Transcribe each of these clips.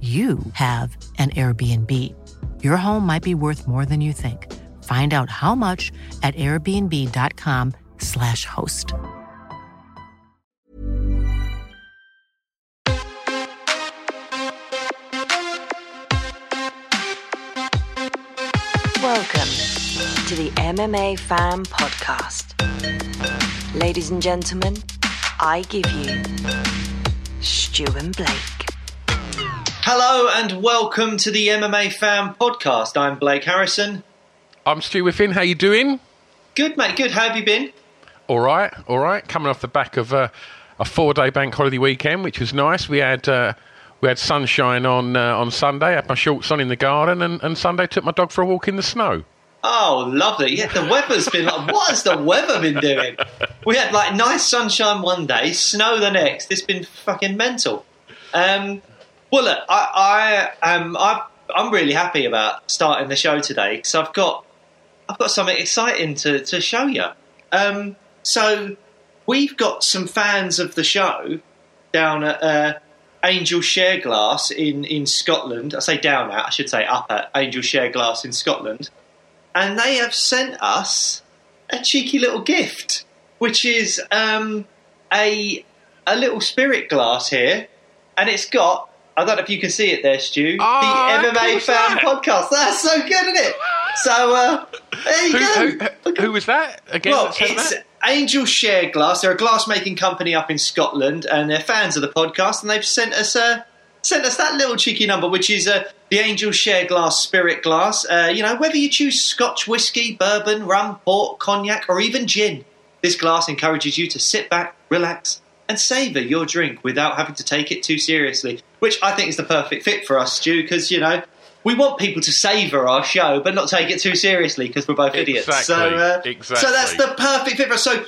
you have an Airbnb. Your home might be worth more than you think. Find out how much at airbnb.com/host. Welcome to the MMA Fan Podcast. Ladies and gentlemen, I give you Stu and Blake. Hello and welcome to the MMA Fan Podcast. I'm Blake Harrison. I'm Stu Whiffin. How you doing? Good, mate. Good. How have you been? All right. All right. Coming off the back of a four-day bank holiday weekend, which was nice. We had sunshine on Sunday. I had my shorts on in the garden, and Sunday took my dog for a walk in the snow. Oh, lovely. Yeah, the weather's been like, what has the weather been doing? We had like nice sunshine one day, snow the next. It's been fucking mental. Well, look, I'm really happy about starting the show today because I've got something exciting to show you. So we've got some fans of the show down at Angel Share Glass in Scotland. I say down at, I should say up at Angel Share Glass in Scotland, and they have sent us a cheeky little gift, which is a little spirit glass here, and it's got. I don't know if you can see it there, Stu. Oh, the MMA Fan Podcast. That's so good, isn't it? So, there you go. Who was that? Again, well, it's that? Angel Share Glass. They're a glass-making company up in Scotland, and they're fans of the podcast, and they've sent us that little cheeky number, which is the Angel Share Glass Spirit Glass. Whether you choose Scotch whiskey, bourbon, rum, port, cognac, or even gin, this glass encourages you to sit back, relax, and savour your drink without having to take it too seriously, which I think is the perfect fit for us, Stu, because, we want people to savour our show but not take it too seriously because we're both idiots. Exactly. So that's the perfect fit for us. So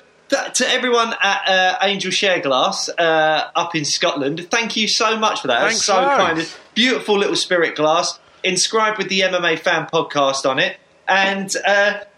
to everyone at Angel Share Glass up in Scotland, thank you so much for that. Thanks, that's so kind. Beautiful little spirit glass, inscribed with the MMA Fan Podcast on it. And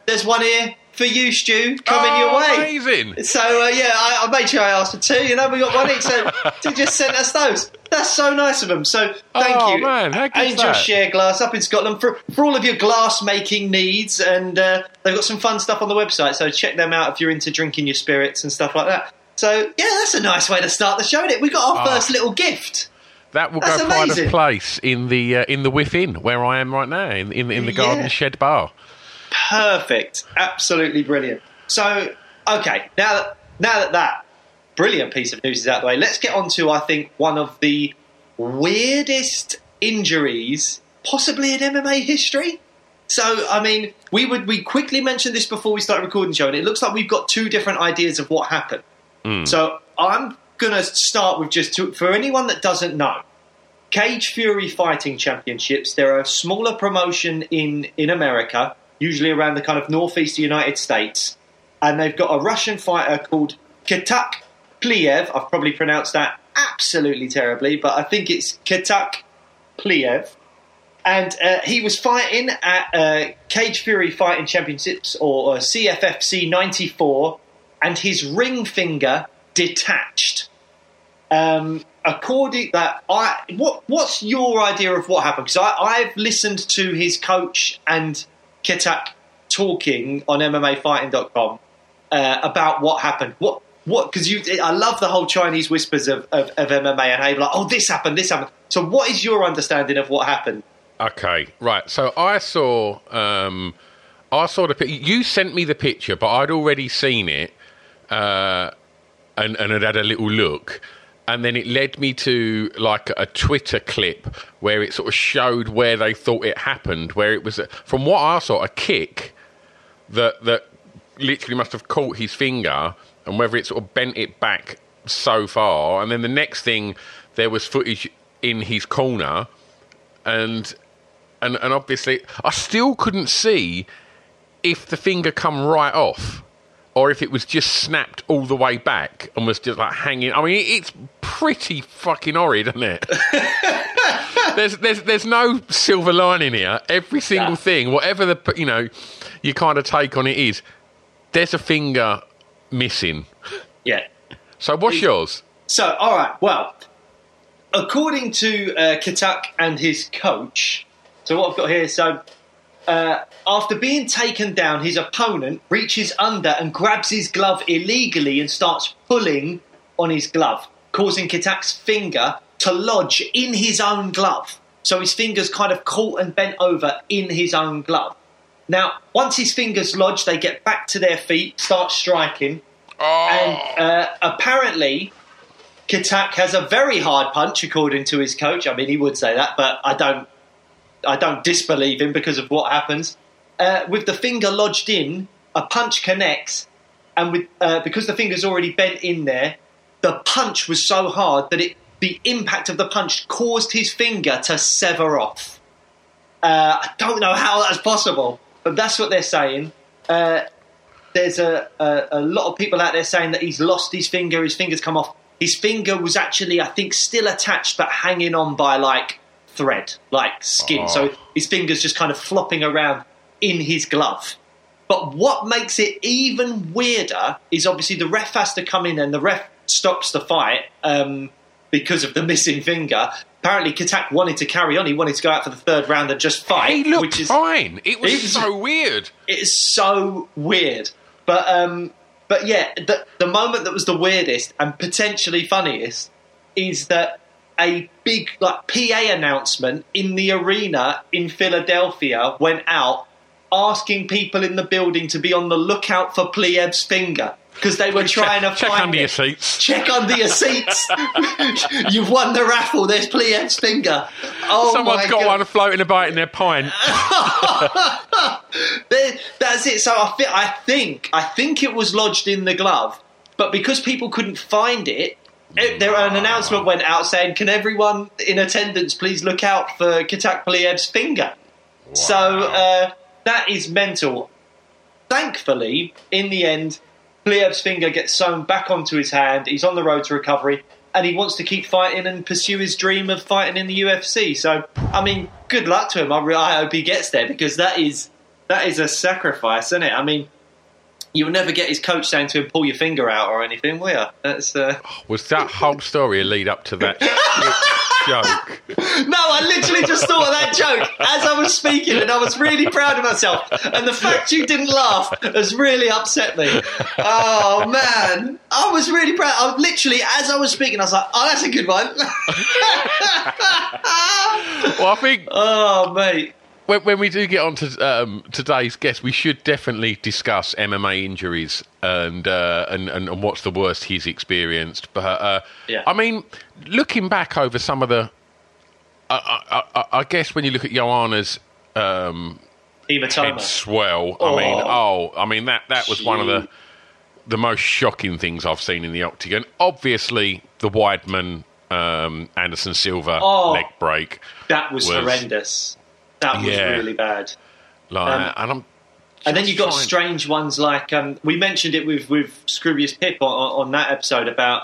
there's one here for you, Stu, coming your way. Amazing. So, I made sure I asked for two, we got one each, so they just sent us those. That's so nice of them. So, thank you. Oh, man, how good is that? Angel Share Glass up in Scotland for all of your glass-making needs, and they've got some fun stuff on the website, so check them out if you're into drinking your spirits and stuff like that. So, that's a nice way to start the show, isn't it? We got our first little gift. That will go find a place in the Whiffin, where I am right now, in the Garden Shed Bar. Perfect. Absolutely brilliant. So, okay, now that brilliant piece of news is out of the way, let's get on to, I think, one of the weirdest injuries possibly in MMA history. So, I mean, we quickly mentioned this before we started recording the show, and it looks like we've got two different ideas of what happened. Mm. So I'm going to start with for anyone that doesn't know, Cage Fury Fighting Championships, they're a smaller promotion in America, usually around the kind of northeast of the United States. And they've got a Russian fighter called Khetag Pliev. I've probably pronounced that absolutely terribly, but I think it's Khetag Pliev. And he was fighting at Cage Fury Fighting Championships, or CFFC 94, and his ring finger detached. According that, what's your idea of what happened? Because I've listened to his coach and Khetag talking on MMAfighting.com about what happened. What what, because I love the whole Chinese whispers of MMA and how you're like, oh, this happened. So what is your understanding of what happened? Okay, right. So I saw the picture. You sent me the picture, but I'd already seen it and had had a little look. And then it led me to like a Twitter clip where it sort of showed where they thought it happened, where it was, from what I saw, a kick that literally must have caught his finger and whether it sort of bent it back so far. And then the next thing, there was footage in his corner and obviously I still couldn't see if the finger come right off or if it was just snapped all the way back and was just like hanging. I mean, it's pretty fucking horrid, isn't it? There's no silver lining here. Every single thing, whatever the, you know, your kind of take on it is, there's a finger missing. Yeah. So what's yours? So, all right, well, according to Khetag and his coach, so what I've got here, so... after being taken down, his opponent reaches under and grabs his glove illegally and starts pulling on his glove, causing Khetag's finger to lodge in his own glove. So his finger's kind of caught and bent over in his own glove. Now, once his fingers lodge, they get back to their feet, start striking. Oh. And apparently, Khetag has a very hard punch, according to his coach. I mean, he would say that, but I don't disbelieve him because of what happens. With the finger lodged in, a punch connects, and because the finger's already bent in there, the punch was so hard that the impact of the punch caused his finger to sever off. I don't know how that's possible, but that's what they're saying. There's a lot of people out there saying that he's lost his finger, his finger's come off. His finger was actually, I think, still attached but hanging on by, like, thread, like skin. Oh. So his finger's just kind of flopping around in his glove. But what makes it even weirder is obviously the ref has to come in and the ref stops the fight because of the missing finger. Apparently Khetag wanted to carry on. He wanted to go out for the third round and just fight. He looked fine. It was so weird. It's so weird. But yeah, the moment that was the weirdest and potentially funniest is that a big like PA announcement in the arena in Philadelphia went out asking people in the building to be on the lookout for Pliev's finger because they were trying to find it. Check under your seats. Check under your seats. You've won the raffle. There's Pliev's finger. Oh, someone's got one floating about in their pint. That's it. So I think it was lodged in the glove, but because people couldn't find it, an announcement went out saying, can everyone in attendance please look out for Khetag Pliev's finger? Wow. So that is mental. Thankfully, in the end, Pliev's finger gets sewn back onto his hand. He's on the road to recovery, and he wants to keep fighting and pursue his dream of fighting in the UFC. So, I mean, good luck to him. I hope he gets there because that is a sacrifice, isn't it? I mean... You'll never get his coach saying to him, pull your finger out or anything, will you? Was that whole story a lead up to that joke? No, I literally just thought of that joke as I was speaking, and I was really proud of myself. And the fact you didn't laugh has really upset me. Oh, man. I was really proud. I literally, as I was speaking, I was like, oh, that's a good one. Well, I think... Oh, mate. When we do get on to today's guest, we should definitely discuss MMA injuries and what's the worst he's experienced. But yeah. I mean, looking back over some of the, I guess when you look at Joanna's head swell, oh. I mean that was one of the most shocking things I've seen in the octagon. Obviously, the Weidman Anderson Silva leg break. That was horrendous. That was really bad. Like, and then you've got strange ones like... we mentioned it with Scroobius Pip on that episode about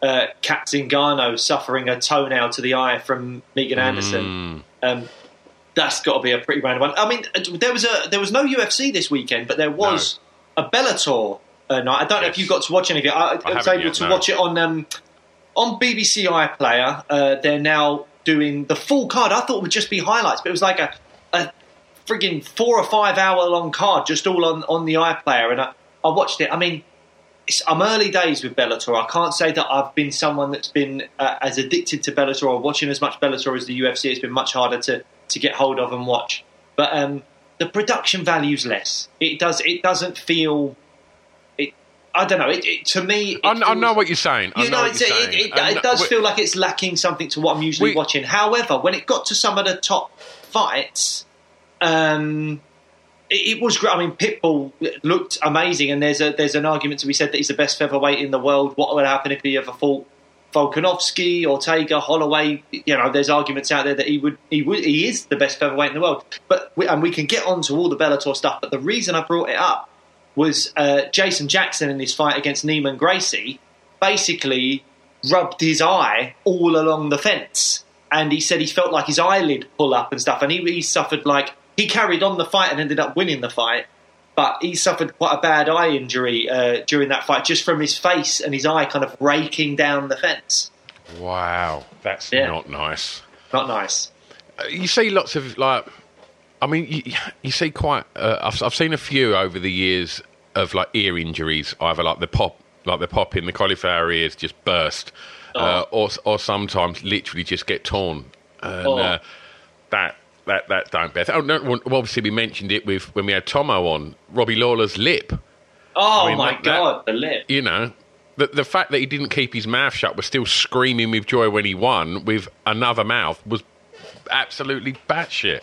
Kat Zingano suffering a toenail to the eye from Megan Anderson. That's got to be a pretty random one. I mean, there was no UFC this weekend, but there was a Bellator night. I don't know if you got to watch any of it. I was able to watch it on BBC iPlayer. They're now... doing the full card. I thought it would just be highlights, but it was like a frigging 4 or 5 hour long card just all on the iPlayer, and I watched it. I mean, I'm early days with Bellator. I can't say that I've been someone that's been as addicted to Bellator or watching as much Bellator as the UFC. It's been much harder to get hold of and watch. But the production value's less. It doesn't feel... I don't know. To me... I know what you're saying. It does feel like it's lacking something to what I'm usually watching. However, when it got to some of the top fights... It was great. I mean, Pitbull looked amazing, and there's an argument to be said that he's the best featherweight in the world. What would happen if he ever fought Volkanovski, Ortega, Holloway? You know, there's arguments out there that he is the best featherweight in the world. But we can get on to all the Bellator stuff. But the reason I brought it up was Jason Jackson in his fight against Neiman Gracie basically rubbed his eye all along the fence, and he said he felt like his eyelid pull up and stuff, and he suffered like. He carried on the fight and ended up winning the fight, but he suffered quite a bad eye injury during that fight, just from his face and his eye kind of raking down the fence. Wow, that's not nice. Not nice. You see lots of, like, I mean, you see quite. I've seen a few over the years of like ear injuries, either like the pop in the cauliflower ears just burst, or sometimes literally just get torn, and that. That don't Beth. Oh no! Well, obviously we mentioned it with when we had Tomo on Robbie Lawler's lip. Oh, I mean, my God, the lip! You know, the fact that he didn't keep his mouth shut, was still screaming with joy when he won with another mouth, was absolutely batshit.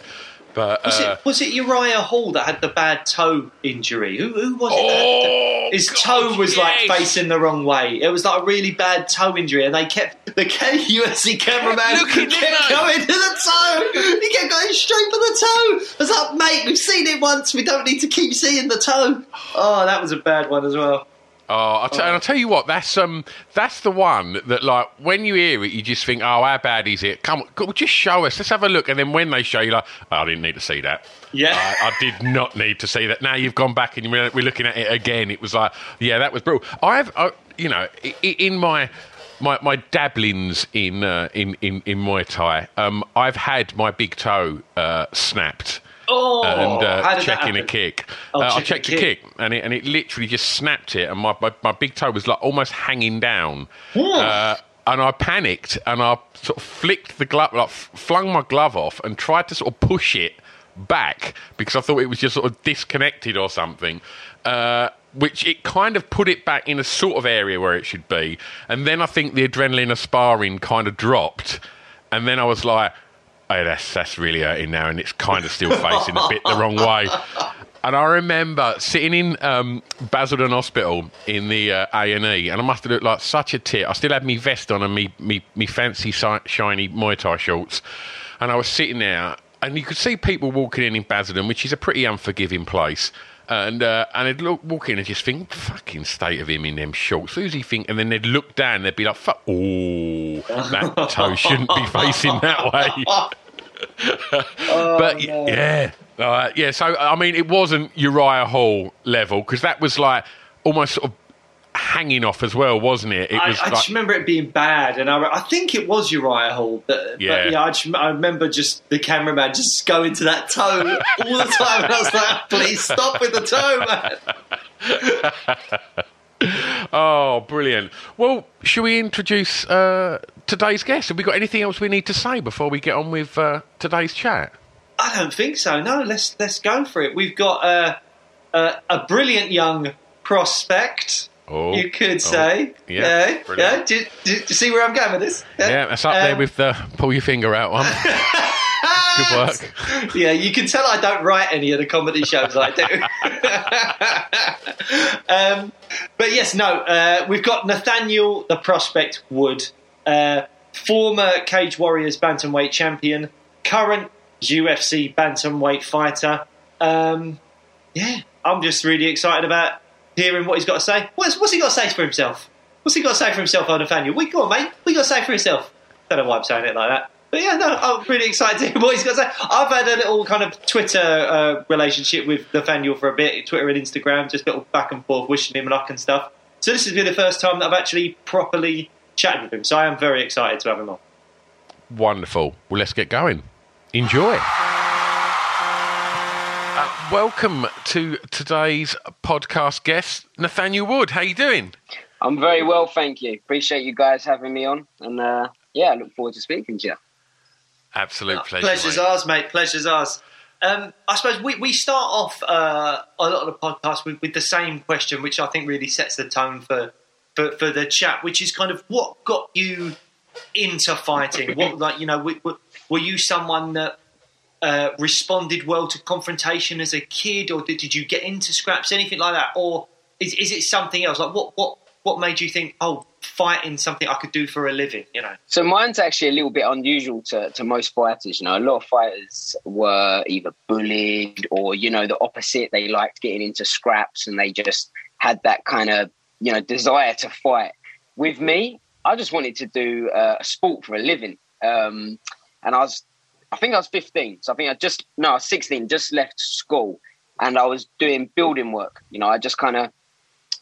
But was it Uriah Hall that had the bad toe injury? Who was it? His toe was like facing the wrong way. It was like a really bad toe injury, and they kept the UFC cameraman kept going to the toe. He kept going straight for the toe. I was like, mate, we've seen it once. We don't need to keep seeing the toe. Oh, that was a bad one as well. Oh, I'll tell you what, that's the one that, like, when you hear it, you just think, oh, how bad is it? Come on, God, just show us. Let's have a look. And then when they show you, like, oh, I didn't need to see that. Yeah. I did not need to see that. Now you've gone back and we're looking at it again. It was like, yeah, that was brutal. In my dabblings in Muay Thai, I've had my big toe snapped. Oh, and checking a kick. I checked a kick and it literally just snapped it, and my big toe was like almost hanging down. And I panicked, and I sort of flicked the glove, like flung my glove off and tried to sort of push it back because I thought it was just sort of disconnected or something. Which it kind of put it back in a sort of area where it should be. And then I think the adrenaline of sparring kind of dropped, and then I was like, oh, that's really hurting now, and it's kind of still facing a bit the wrong way. And I remember sitting in Basildon Hospital in the A&E, and I must have looked like such a tit. I still had me vest on and me fancy shiny Muay Thai shorts, and I was sitting there, and you could see people walking in Basildon, which is a pretty unforgiving place. And they'd walk in and just think, fucking state of him in them shorts. Who's he think? And then they'd look down and they'd be like, fuck, oh, that toe shouldn't be facing that way. So, I mean, it wasn't Uriah Hall level because that was like almost sort of hanging off as well, wasn't it? I just remember it being bad, and I think it was Uriah Hall. I remember just the cameraman just going to that toe all the time, and I was like, please stop with the toe, man. Oh, brilliant. Well, should we introduce today's guest? Have we got anything else we need to say before we get on with today's chat? I don't think so. No, let's go for it. We've got a brilliant young prospect... Oh, you could say. Yeah. Do you see where I'm going with this? Yeah, that's up there with the pull your finger out one. Good work. Yeah, you can tell I don't write any of the comedy shows I do. But yes, we've got Nathaniel the Prospect Wood, former Cage Warriors bantamweight champion, current UFC bantamweight fighter. I'm just really excited about hearing what he's got to say. What's he got to say for himself? What's he got to say for himself, Nathaniel? Go on, mate. What you got to say for yourself? Don't know why I'm saying it like that. But yeah, no, I'm really excited to hear what he's got to say. I've had a little kind of Twitter relationship with Nathaniel for a bit, Twitter and Instagram, just a little back and forth, wishing him luck and stuff. So this has been the first time that I've actually properly chatted with him. So I am very excited to have him on. Wonderful. Well, let's get going. Enjoy. Welcome to today's podcast guest, Nathaniel Wood. How you doing? I'm very well, thank you. Appreciate you guys having me on, and I look forward to speaking to you. Absolute pleasure. Pleasure's ours, mate. Pleasure's ours. I suppose we start off a lot of the podcasts with the same question, which I think really sets the tone for the chat, which is kind of what got you into fighting. What, like, you know, were you someone that responded well to confrontation as a kid, or did you get into scraps, anything like that, or is it something else? Like what made you think, oh, fighting something I could do for a living, you know? So mine's actually a little bit unusual to most fighters, you know. A lot of fighters were either bullied or, you know, the opposite. They liked getting into scraps and they just had that kind of, you know, desire to fight. With me, I just wanted to do a sport for a living. And I think I was 15. So I was 16, just left school, and I was doing building work. You know, I just kind of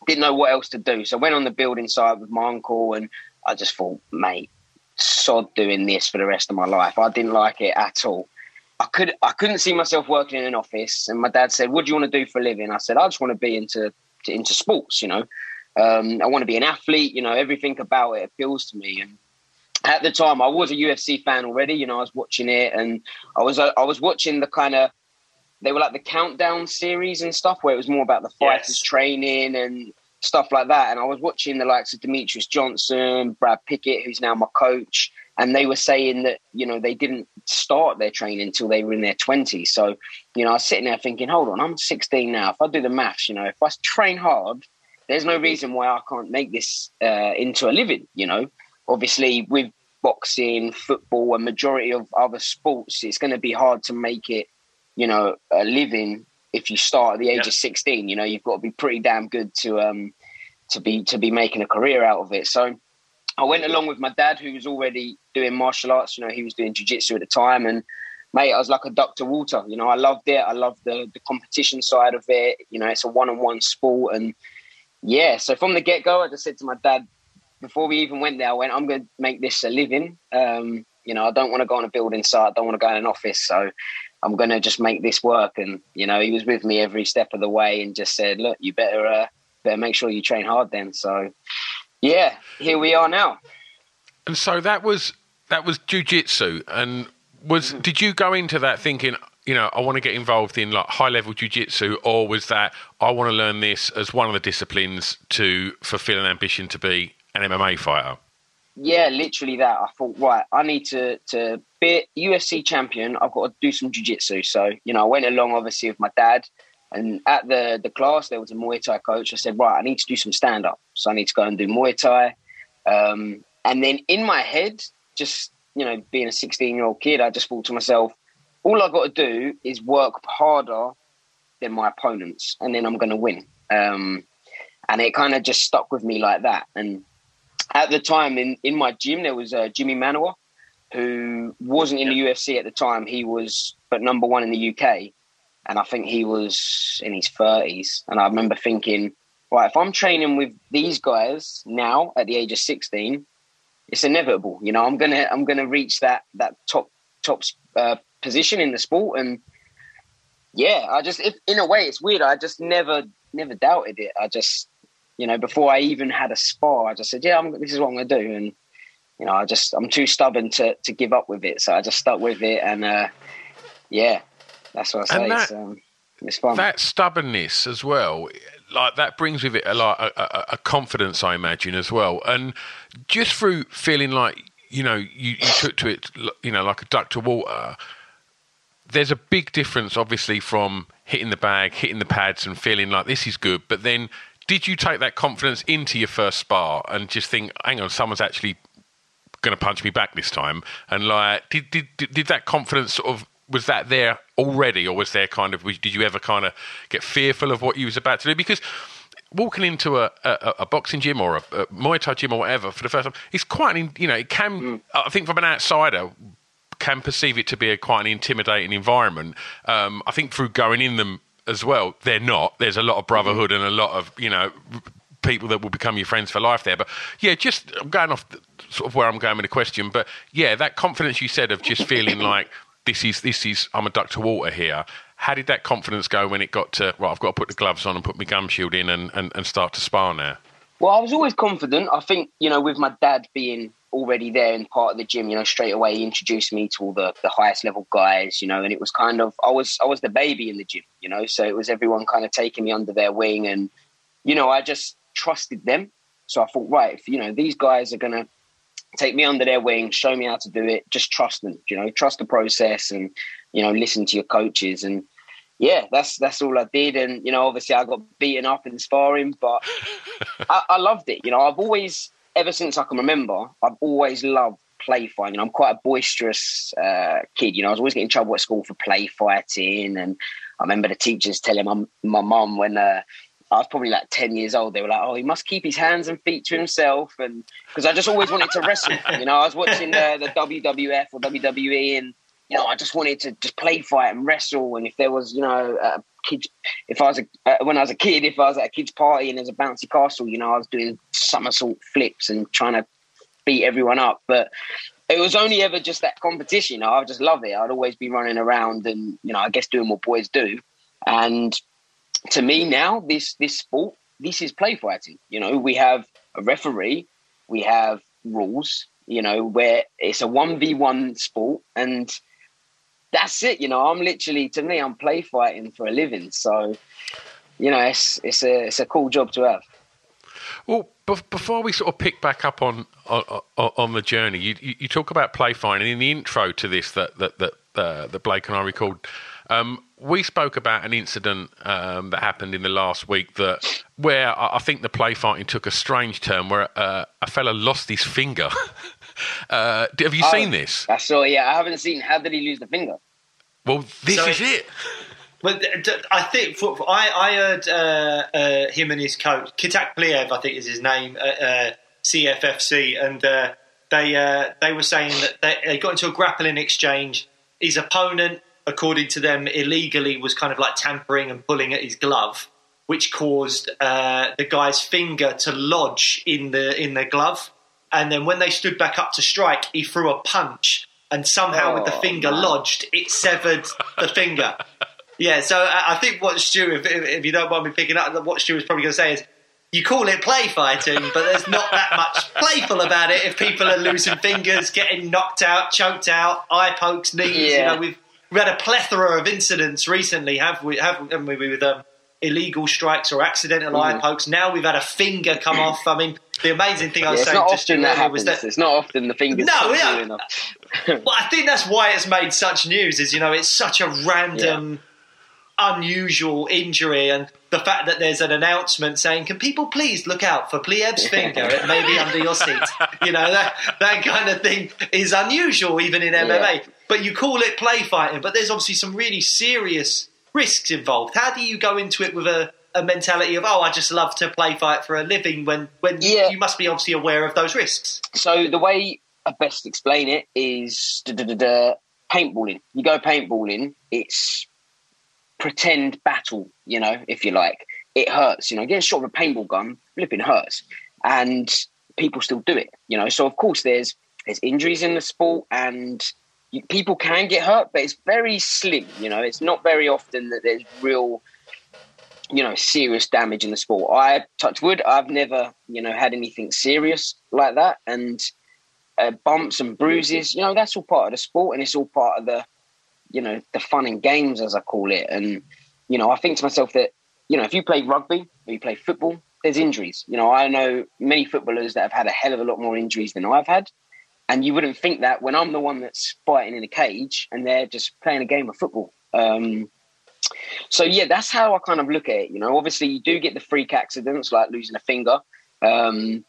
didn't know what else to do. So I went on the building side with my uncle, and I just thought, mate, sod doing this for the rest of my life. I didn't like it at all. I couldn't see myself working in an office. And my dad said, what do you want to do for a living? I said, I just want to be into sports, you know. I want to be an athlete, you know, everything about it appeals to me. And at the time, I was a UFC fan already. You know, I was watching it, and I was watching the kind of, they were like the countdown series and stuff, where it was more about the fighters training and stuff like that. And I was watching the likes of Demetrius Johnson, Brad Pickett, who's now my coach, and they were saying that, you know, they didn't start their training until they were in their 20s. So, you know, I was sitting there thinking, hold on, I'm 16 now. If I do the maths, you know, if I train hard, there's no reason why I can't make this into a living, you know. Obviously, with boxing, football, and majority of other sports, it's going to be hard to make it, you know, a living if you start at the age of 16. You know, you've got to be pretty damn good to be making a career out of it. So I went along with my dad, who was already doing martial arts. You know, he was doing jiu-jitsu at the time, and mate, I was like a duck to water. You know, I loved it. I loved the competition side of it. You know, it's a one-on-one sport, and yeah. So from the get-go, I just said to my dad, before we even went there, I went, I'm going to make this a living. You know, I don't want to go on a building site. I don't want to go in an office. So I'm going to just make this work. And, you know, he was with me every step of the way and just said, look, you better make sure you train hard then. So, yeah, here we are now. And so that was jiu-jitsu. And did you go into that thinking, you know, I want to get involved in like high-level jiu-jitsu, or was that I want to learn this as one of the disciplines to fulfill an ambition to be an MMA fighter? Yeah, literally that. I thought, right, I need to be UFC champion. I've got to do some jiu-jitsu. So, you know, I went along obviously with my dad, and at the class there was a Muay Thai coach. I said, right, I need to do some stand-up. So I need to go and do Muay Thai. And then in my head, just, you know, being a 16-year-old kid, I just thought to myself, all I've got to do is work harder than my opponents, and then I'm going to win. And it kind of just stuck with me like that. And at the time, in my gym, there was Jimmy Manoa, who wasn't in the UFC at the time. He was, but number one in the UK. And I think he was in his 30s. And I remember thinking, right, if I'm training with these guys now at the age of 16, it's inevitable. You know, I'm gonna reach that top position in the sport. And yeah, in a way, it's weird. I just never doubted it. I just, you know, before I even had a spar, I just said, yeah, this is what I'm going to do. And, you know, I'm too stubborn to give up with it. So I just stuck with it. And, yeah, that's what I say. It's fun. That stubbornness as well, like that brings with it a confidence, I imagine, as well. And just through feeling like, you know, you took to it, you know, like a duck to water, there's a big difference, obviously, from hitting the bag, hitting the pads and feeling like this is good. But then, did you take that confidence into your first spar and just think, hang on, someone's actually going to punch me back this time? And like, did that confidence sort of, was that there already, or was there kind of, did you ever kind of get fearful of what you was about to do? Because walking into a boxing gym or a Muay Thai gym or whatever for the first time, it's quite an, you know, it can, I think from an outsider, can perceive it to be quite an intimidating environment. I think through going in them, as well, they're not. There's a lot of brotherhood and a lot of, you know, people that will become your friends for life there. But yeah, just I'm going off sort of where I'm going with the question. But yeah, that confidence you said of just feeling like this is I'm a duck to water here. How did that confidence go when it got to, right, I've got to put the gloves on and put my gum shield in and start to spar now? Well, I was always confident. I think, you know, with my dad being already there and part of the gym, you know, straight away he introduced me to all the highest level guys, you know, and it was kind of, I was the baby in the gym, you know, so it was everyone kind of taking me under their wing and, you know, I just trusted them. So I thought, right, if, you know, these guys are going to take me under their wing, show me how to do it, just trust them, you know, trust the process and, you know, listen to your coaches. And yeah, that's all I did. And, you know, obviously I got beaten up in sparring, but I loved it. You know, I've always, ever since I can remember, I've always loved play fighting. You know, I'm quite a boisterous kid. You know, I was always getting in trouble at school for play fighting. And I remember the teachers telling my mum when I was probably like 10 years old, they were like, oh, he must keep his hands and feet to himself. And because I just always wanted to wrestle. You know, I was watching the WWF or WWE and, you know, I just wanted to just play fight and wrestle. And if there was, you know, a kid, when I was a kid, if I was at a kid's party and there's a bouncy castle, you know, I was doing somersault flips and trying to beat everyone up. But it was only ever just that competition. You know, I just love it. I'd always be running around and, you know, I guess doing what boys do. And to me now, this sport, this is play fighting. You know, we have a referee, we have rules, you know, where it's a 1v1 sport and that's it. You know, I'm play fighting for a living. So, you know, it's a cool job to have. Well, before we sort of pick back up on the journey, you talk about play fighting in the intro to this that Blake and I recalled. We spoke about an incident that happened in the last week where I think the play fighting took a strange turn, where a fella lost his finger. Have you seen this? I saw. Yeah, I haven't seen. How did he lose the finger? Well, this is it. Well, I think I heard him and his coach, Khetag Pliev, I think is his name, CFFC, and they were saying that they got into a grappling exchange. His opponent, according to them, illegally was kind of like tampering and pulling at his glove, which caused the guy's finger to lodge in the glove. And then when they stood back up to strike, he threw a punch, and somehow with the finger lodged, it severed the finger. Yeah, so I think what Stu, if you don't mind me picking up, what Stu is probably going to say is, you call it play fighting, but there's not that much playful about it if people are losing fingers, getting knocked out, choked out, eye pokes, knees. Yeah. You know, we had a plethora of incidents recently, haven't we, with illegal strikes or accidental eye pokes. Now we've had a finger come off. I mean, the amazing thing I was saying to Stu earlier was that it's not often the fingers. No, yeah. Well, I think that's why it's made such news. Is, you know, it's such a random, unusual injury, and the fact that there's an announcement saying, "Can people please look out for Pliev's finger? It may be under your seat." You know, that kind of thing is unusual, even in MMA. Yeah. But you call it play fighting, but there's obviously some really serious risks involved. How do you go into it with a mentality of, oh, I just love to play fight for a living, when you must be obviously aware of those risks? So the way I best explain it is paintballing. You go paintballing, it's pretend battle, you know, if you like. It hurts, you know, getting shot with a paintball gun, flipping hurts. And people still do it, you know. So, of course, there's injuries in the sport and people can get hurt, but it's very slim, you know. It's not very often that there's real, you know, serious damage in the sport. I, touch wood, I've never, you know, had anything serious like that. And bumps and bruises, you know, that's all part of the sport, and it's all part of the, you know, the fun and games, as I call it. And, you know, I think to myself that, you know, if you play rugby or you play football, there's injuries. You know, I know many footballers that have had a hell of a lot more injuries than I've had. And you wouldn't think that when I'm the one that's fighting in a cage and they're just playing a game of football. So, yeah, that's how I kind of look at it. You know, obviously you do get the freak accidents like losing a finger. And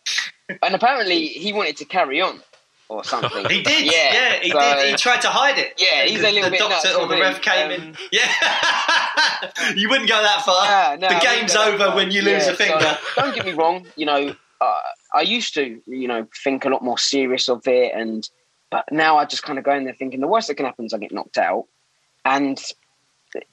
apparently he wanted to carry on or something. He did. Yeah, he did. He tried to hide it. Yeah, he's a little bit nuts. The doctor or the ref came in. Yeah. You wouldn't go that far. No, the game's over when you lose a finger. So, don't get me wrong, you know, I used to, you know, think a lot more serious of it, but now I just kind of go in there thinking the worst that can happen is I get knocked out, and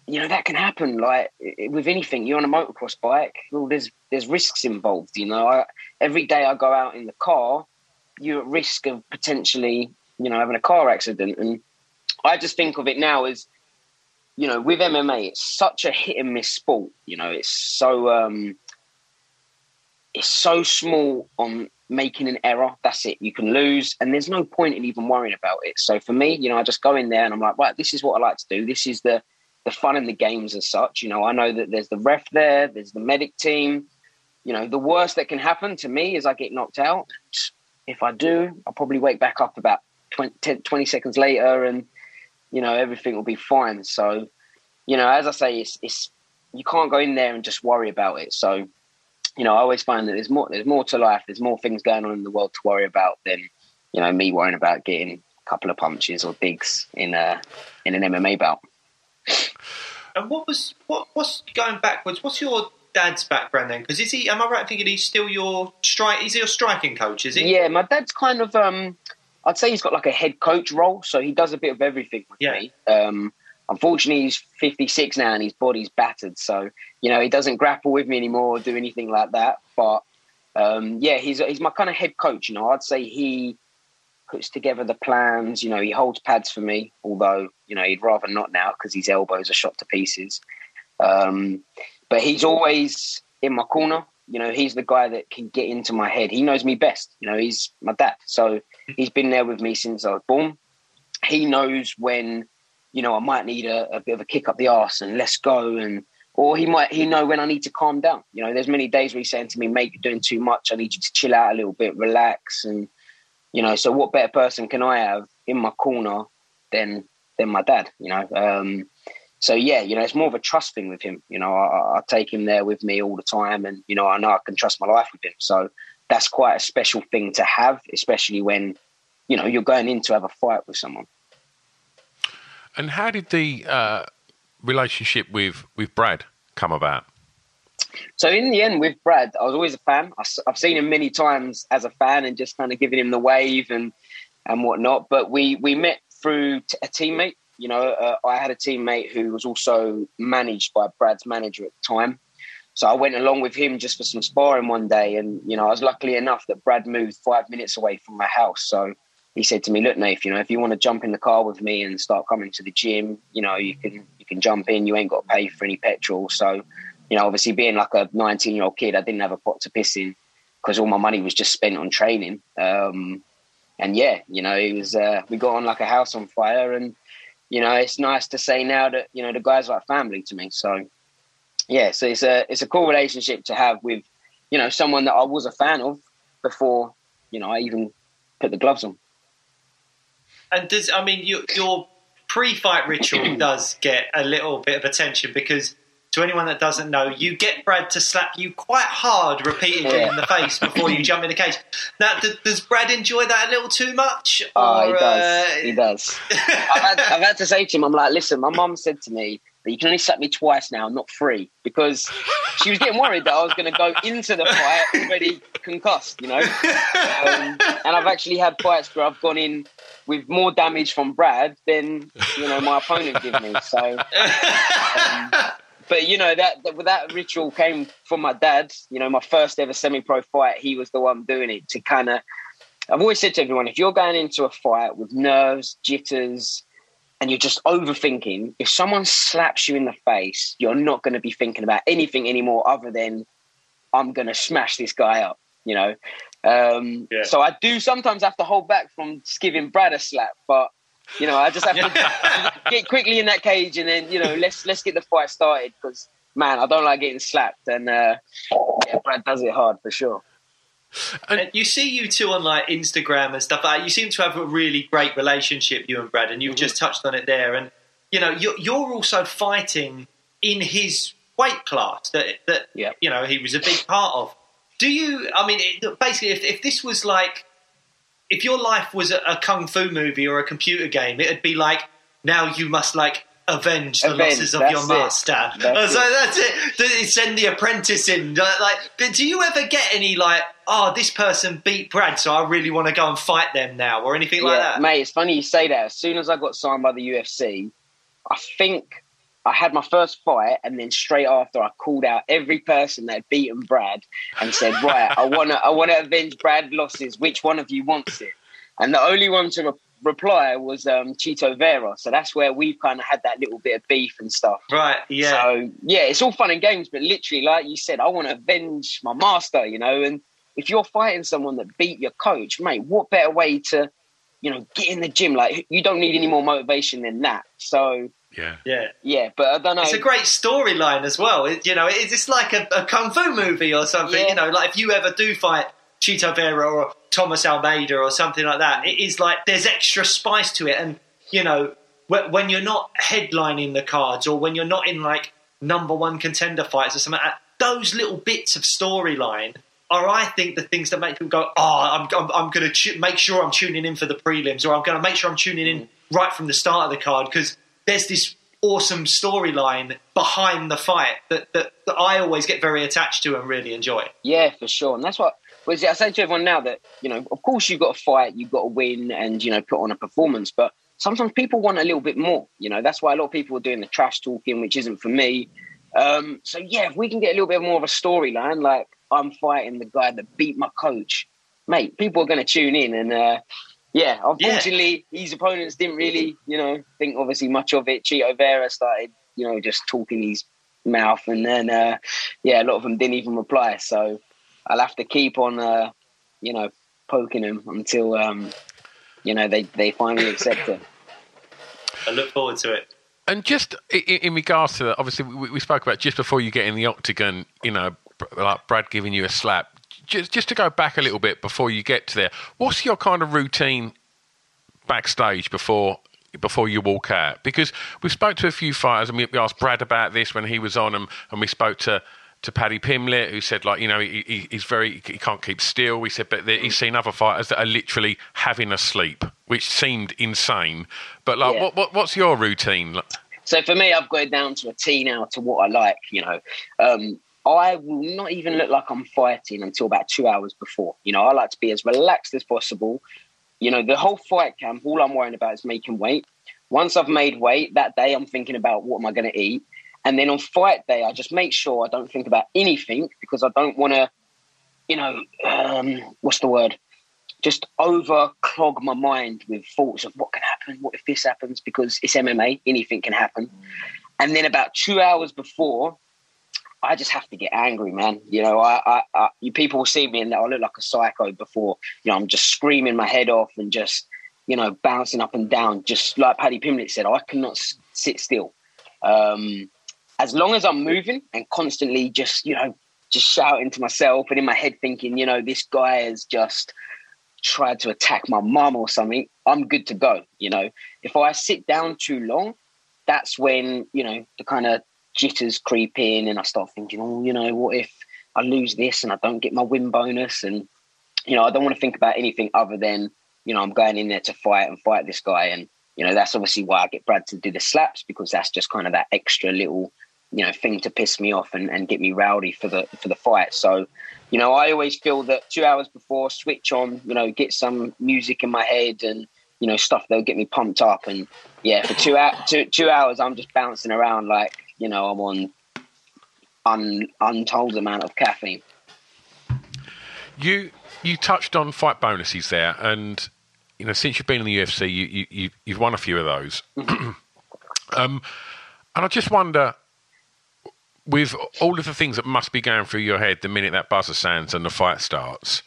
you know that can happen. Like with anything, you're on a motocross bike. Well, there's risks involved. You know, every day I go out in the car, you're at risk of potentially, you know, having a car accident, and I just think of it now as you know, with MMA, it's such a hit and miss sport. You know, it's so small on making an error. That's it. You can lose, and there's no point in even worrying about it. So for me, you know, I just go in there and I'm like, right, this is what I like to do. This is the fun and the games as such. You know, I know that there's the ref there, there's the medic team. You know, the worst that can happen to me is I get knocked out. If I do, I'll probably wake back up about 20 seconds later, and, you know, everything will be fine. So, you know, as I say, it's you can't go in there and just worry about it. So, you know, I always find that there's more to life. There's more things going on in the world to worry about than, you know, me worrying about getting a couple of punches or digs in an MMA bout. And what's going backwards? What's your dad's background then? Because am I right in thinking he's still your Is he your striking coach? Is he? Yeah, my dad's kind of I'd say he's got like a head coach role, so he does a bit of everything with me. Unfortunately, he's 56 now and his body's battered, so you know he doesn't grapple with me anymore or do anything like that. But yeah, he's my kind of head coach. You know, I'd say he puts together the plans. You know, he holds pads for me, although you know he'd rather not now because his elbows are shot to pieces. But he's always in my corner. You know, he's the guy that can get into my head. He knows me best. You know, he's my dad, so he's been there with me since I was born. He knows when, you know, I might need a bit of a kick up the arse and let's go, and or he know when I need to calm down. You know, there's many days where he's saying to me, mate, you're doing too much. I need you to chill out a little bit, relax, and you know. So what better person can I have in my corner than my dad? You know. So, yeah, you know, it's more of a trust thing with him. You know, I take him there with me all the time and, you know I can trust my life with him. So that's quite a special thing to have, especially when, you know, you're going in to have a fight with someone. And how did the relationship with Brad come about? So in the end with Brad, I was always a fan. I've seen him many times as a fan and just kind of giving him the wave and whatnot. But we met through a teammate. You know, I had a teammate who was also managed by Brad's manager at the time. So I went along with him just for some sparring one day. And, you know, I was lucky enough that Brad moved 5 minutes away from my house. So he said to me, look, Nath, you know, if you want to jump in the car with me and start coming to the gym, you know, you can jump in. You ain't got to pay for any petrol. So, you know, obviously being like a 19-year-old kid, I didn't have a pot to piss in because all my money was just spent on training. And, yeah, you know, it was we got on like a house on fire. And, you know, it's nice to say now that, you know, the guy's like family to me. So, yeah, so it's a cool relationship to have with, you know, someone that I was a fan of before, you know, I even put the gloves on. And your pre-fight ritual does get a little bit of attention because to anyone that doesn't know, you get Brad to slap you quite hard repeatedly in the face before you jump in the cage. Now, does Brad enjoy that a little too much? Oh, he does. He does. I've had to say to him, I'm like, listen, my mum said to me that you can only slap me twice now, not three, because she was getting worried that I was going to go into the fight already concussed, you know. And I've actually had fights where I've gone in with more damage from Brad than, you know, my opponent gave me. So... But, you know, that ritual came from my dad. You know, my first ever semi-pro fight, he was the one doing it to kind of... I've always said to everyone, if you're going into a fight with nerves, jitters, and you're just overthinking, if someone slaps you in the face, you're not going to be thinking about anything anymore other than, I'm going to smash this guy up, you know? So I do sometimes have to hold back from giving Brad a slap, but... You know, I just have to get quickly in that cage and then, you know, let's get the fight started because, man, I don't like getting slapped. And yeah, Brad does it hard for sure. And you see you two on, like, Instagram and stuff like that. You seem to have a really great relationship, you and Brad, and you've just touched on it there. And, you know, you're also fighting in his weight class that you know, he was a big part of. Do you, I mean, basically, if this was like... If your life was a kung fu movie or a computer game, it'd be like, now you must, like, avenge the losses of your master. That's it. Send the apprentice in. Like, but do you ever get any, like, oh, this person beat Brad, so I really want to go and fight them now or anything like that? Mate, it's funny you say that. As soon as I got signed by the UFC, I think I had my first fight and then straight after I called out every person that had beaten Brad and said, right, I want to avenge Brad losses. Which one of you wants it? And the only one to reply was Chito Vera. So that's where we kind of had that little bit of beef and stuff. Right, yeah. So, yeah, it's all fun and games, but literally, like you said, I want to avenge my master, you know. And if you're fighting someone that beat your coach, mate, what better way to, you know, get in the gym? Like, you don't need any more motivation than that. So... Yeah. Yeah. Yeah, but I don't know. It's a great storyline as well. It, you know, it's like a kung fu movie or something. Yeah. You know, like if you ever do fight Chito Vera or Thomas Almeida or something like that, it is like there's extra spice to it. And, you know, when you're not headlining the cards or when you're not in like number one contender fights or something like that, those little bits of storyline are, I think, the things that make people go, oh, I'm going to make sure I'm tuning in for the prelims, or I'm going to make sure I'm tuning in right from the start of the card, because there's this awesome storyline behind the fight that I always get very attached to and really enjoy. Yeah, for sure. And that's what I say to everyone now, that, you know, of course you've got to fight, you've got to win and, you know, put on a performance. But sometimes people want a little bit more. You know, that's why a lot of people are doing the trash talking, which isn't for me. So, yeah, if we can get a little bit more of a storyline, like I'm fighting the guy that beat my coach, mate, people are going to tune in and... Yeah, unfortunately, yeah. His opponents didn't really, you know, think obviously much of it. Chito Vera started, you know, just talking his mouth, and then, a lot of them didn't even reply. So I'll have to keep on, you know, poking them until, you know, they finally accept it. I look forward to it. And just in regards to that, obviously, we spoke about just before you get in the octagon, you know, like Brad giving you a slap. Just to go back a little bit before you get to there, what's your kind of routine backstage before you walk out? Because we spoke to a few fighters, and we asked Brad about this when he was on, and we spoke to Paddy Pimblett, who said, like, you know, he can't keep still. We said, but he's seen other fighters that are literally having a sleep, which seemed insane. But like, yeah. What's your routine? So for me, I've got it down to a T now to what I like, you know. I will not even look like I'm fighting until about 2 hours before. You know, I like to be as relaxed as possible. You know, the whole fight camp, all I'm worrying about is making weight. Once I've made weight, that day I'm thinking about what am I going to eat. And then on fight day, I just make sure I don't think about anything, because I don't want to, you know, just overclog my mind with thoughts of what can happen, what if this happens, because it's MMA, anything can happen. And then about 2 hours before, I just have to get angry, man. You know, people will see me and I look like a psycho before. You know, I'm just screaming my head off and just, you know, bouncing up and down. Just like Paddy Pimblett said, I cannot sit still. As long as I'm moving and constantly just, you know, just shouting to myself and in my head thinking, you know, this guy has just tried to attack my mum or something, I'm good to go, you know. If I sit down too long, that's when, you know, the kind of jitters creep in and I start thinking, oh, you know, what if I lose this and I don't get my win bonus? And, you know, I don't want to think about anything other than, you know, I'm going in there to fight and fight this guy. And, you know, that's obviously why I get Brad to do the slaps, because that's just kind of that extra little, you know, thing to piss me off and get me rowdy for the fight. So, you know, I always feel that 2 hours before, switch on, you know, get some music in my head and, you know, stuff that'll get me pumped up. And yeah, for 2 hours, I'm just bouncing around like, you know, I'm on untold amount of caffeine. You touched on fight bonuses there, and, you know, since you've been in the UFC, you've won a few of those. And I just wonder, with all of the things that must be going through your head the minute that buzzer sounds and the fight starts,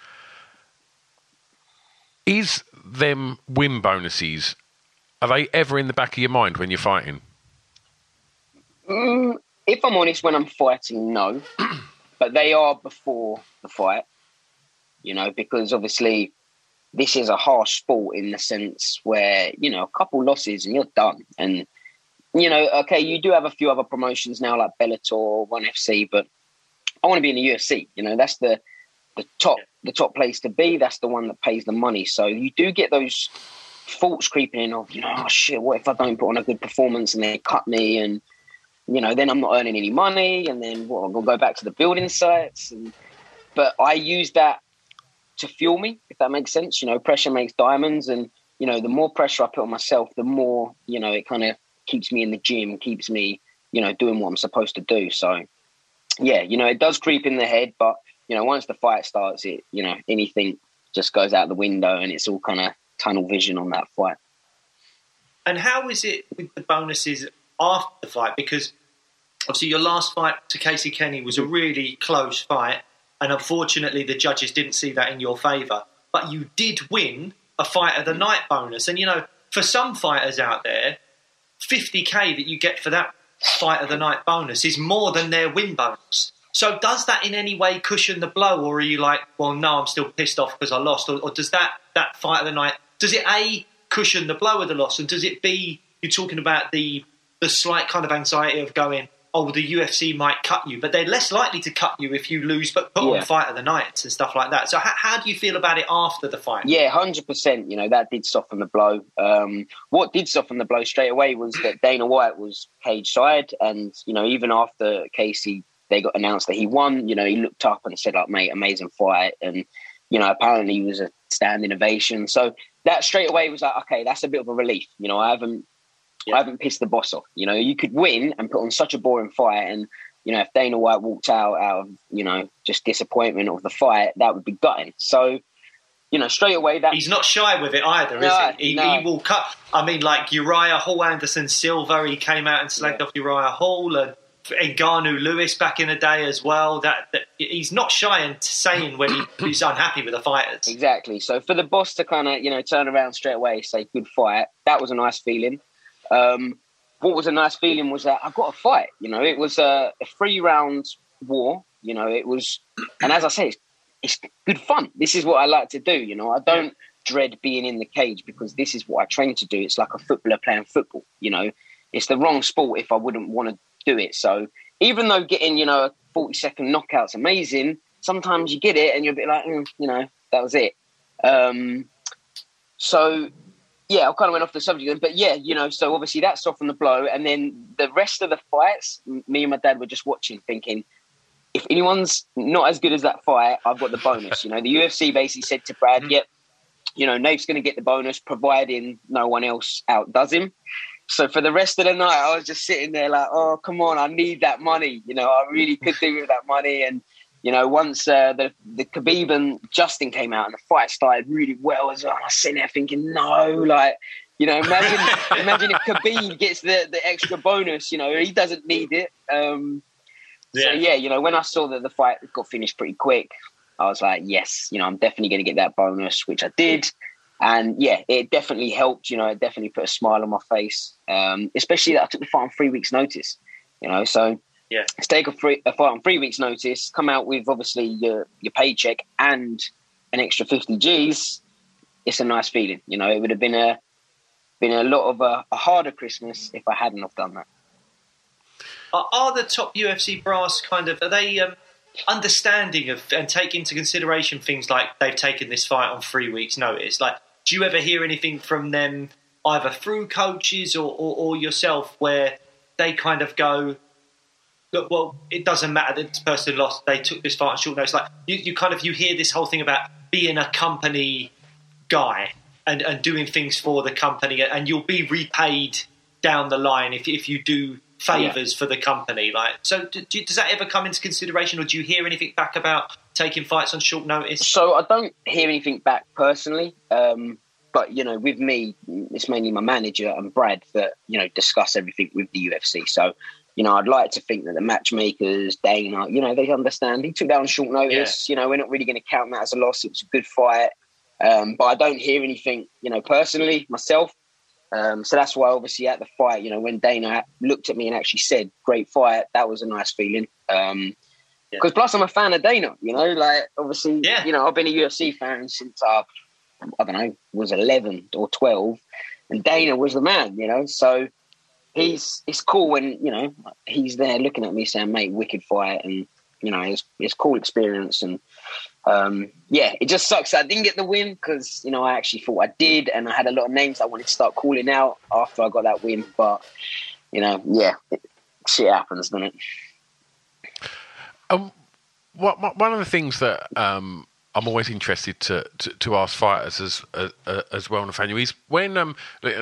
is them win bonuses, are they ever in the back of your mind when you're fighting? If I'm honest, when I'm fighting, no. But they are before the fight, you know, because obviously this is a harsh sport in the sense where, you know, a couple losses and you're done. And, you know, okay, you do have a few other promotions now like Bellator, ONE FC, but I want to be in the UFC. You know, that's the top place to be. That's the one that pays the money. So you do get those thoughts creeping in of, you know, oh, shit, what if I don't put on a good performance and they cut me and, you know, then I'm not earning any money, and then what? I'm gonna go back to the building sites. But I use that to fuel me, if that makes sense. You know, pressure makes diamonds, and, you know, the more pressure I put on myself, the more, you know, it kind of keeps me in the gym, keeps me, you know, doing what I'm supposed to do. So, yeah, you know, it does creep in the head, but, you know, once the fight starts, it, you know, anything just goes out the window, and it's all kind of tunnel vision on that fight. And how is it with the bonuses after the fight? Because obviously your last fight to Casey Kenny was a really close fight, and unfortunately the judges didn't see that in your favour. But you did win a fight of the night bonus. And, you know, for some fighters out there, 50k that you get for that fight of the night bonus is more than their win bonus. So does that in any way cushion the blow, or are you like, well, no, I'm still pissed off because I lost? Or does that fight of the night, does it A, cushion the blow of the loss, and does it B, you're talking about the slight kind of anxiety of going, oh, the UFC might cut you, but they're less likely to cut you if you lose, but put on fight of the night and stuff like that. So how do you feel about it after the fight? Yeah, 100%. You know, that did soften the blow. What did soften the blow straight away was that Dana White was cage side, and, you know, even after Casey, they got announced that he won, you know, he looked up and said, like, mate, amazing fight. And, you know, apparently he was a standing ovation. So that straight away was like, okay, that's a bit of a relief. You know, I haven't pissed the boss off. You know, you could win and put on such a boring fight. And, you know, if Dana White walked out of, you know, just disappointment of the fight, that would be gutting. So, you know, straight away that... He's not shy with it either, is he? He will cut... I mean, like Uriah Hall, Anderson Silva, he came out and slagged off Uriah Hall, and Ngannou Lewis back in the day as well. That he's not shy in saying when he's unhappy with the fighters. Exactly. So for the boss to kind of, you know, turn around straight away, say good fight, that was a nice feeling. What was a nice feeling was that I got a fight. You know, it was a 3-round war. You know, it was, and as I say, it's good fun. This is what I like to do. You know, I don't dread being in the cage because this is what I train to do. It's like a footballer playing football. You know, it's the wrong sport if I wouldn't want to do it. So even though getting, you know, a 40-second knockout's amazing, sometimes you get it and you're a bit like, you know, that was it. So yeah, I kind of went off the subject then, but yeah, you know, so obviously that softened the blow, and then the rest of the fights, me and my dad were just watching, thinking, if anyone's not as good as that fight, I've got the bonus. You know, the UFC basically said to Brad, yep, you know, Nate's going to get the bonus, providing no one else outdoes him. So for the rest of the night, I was just sitting there like, oh, come on, I need that money. You know, I really could do with that money. And, you know, once the Khabib and Justin came out and the fight started really well as well, I was sitting there thinking, no, like, you know, imagine if Khabib gets the extra bonus, you know, he doesn't need it. So, yeah, you know, when I saw that the fight got finished pretty quick, I was like, yes, you know, I'm definitely going to get that bonus, which I did. And yeah, it definitely helped, you know, it definitely put a smile on my face, especially that I took the fight on 3 weeks' notice, you know, so yeah, let's take a fight on 3 weeks' notice, come out with obviously your paycheck and an extra 50 G's. It's a nice feeling, you know, it would have been a lot of a harder Christmas if I hadn't have done that. Are the top UFC brass kind of, are they... understanding of and take into consideration things like they've taken this fight on 3 weeks' notice? Like, do you ever hear anything from them either through coaches or yourself where they kind of go, look, well, it doesn't matter that this person lost, they took this fight on short notice? Like, you kind of, you hear this whole thing about being a company guy and doing things for the company, and you'll be repaid down the line if you do favours for the company, like, so does that ever come into consideration, or do you hear anything back about taking fights on short notice? So I don't hear anything back personally, but you know, with me, it's mainly my manager and Brad that, you know, discuss everything with the UFC. So, you know, I'd like to think that the matchmakers, Dana, you know, they understand. He took that on short notice. You know, we're not really going to count that as a loss. It was a good fight, but I don't hear anything, you know, personally myself. So that's why, obviously, at the fight, you know, when Dana looked at me and actually said, great fight, that was a nice feeling. Because plus I'm a fan of Dana, you know, like, obviously, you know, I've been a UFC fan since I don't know, was 11 or 12. And Dana was the man, you know, so it's cool when, you know, he's there looking at me saying, mate, wicked fight. And, you know, it's cool experience. And, yeah, it just sucks that I didn't get the win because, you know, I actually thought I did, and I had a lot of names I wanted to start calling out after I got that win. But, you know, yeah, shit happens, doesn't it? One of the things that I'm always interested to ask fighters as well on the venue is when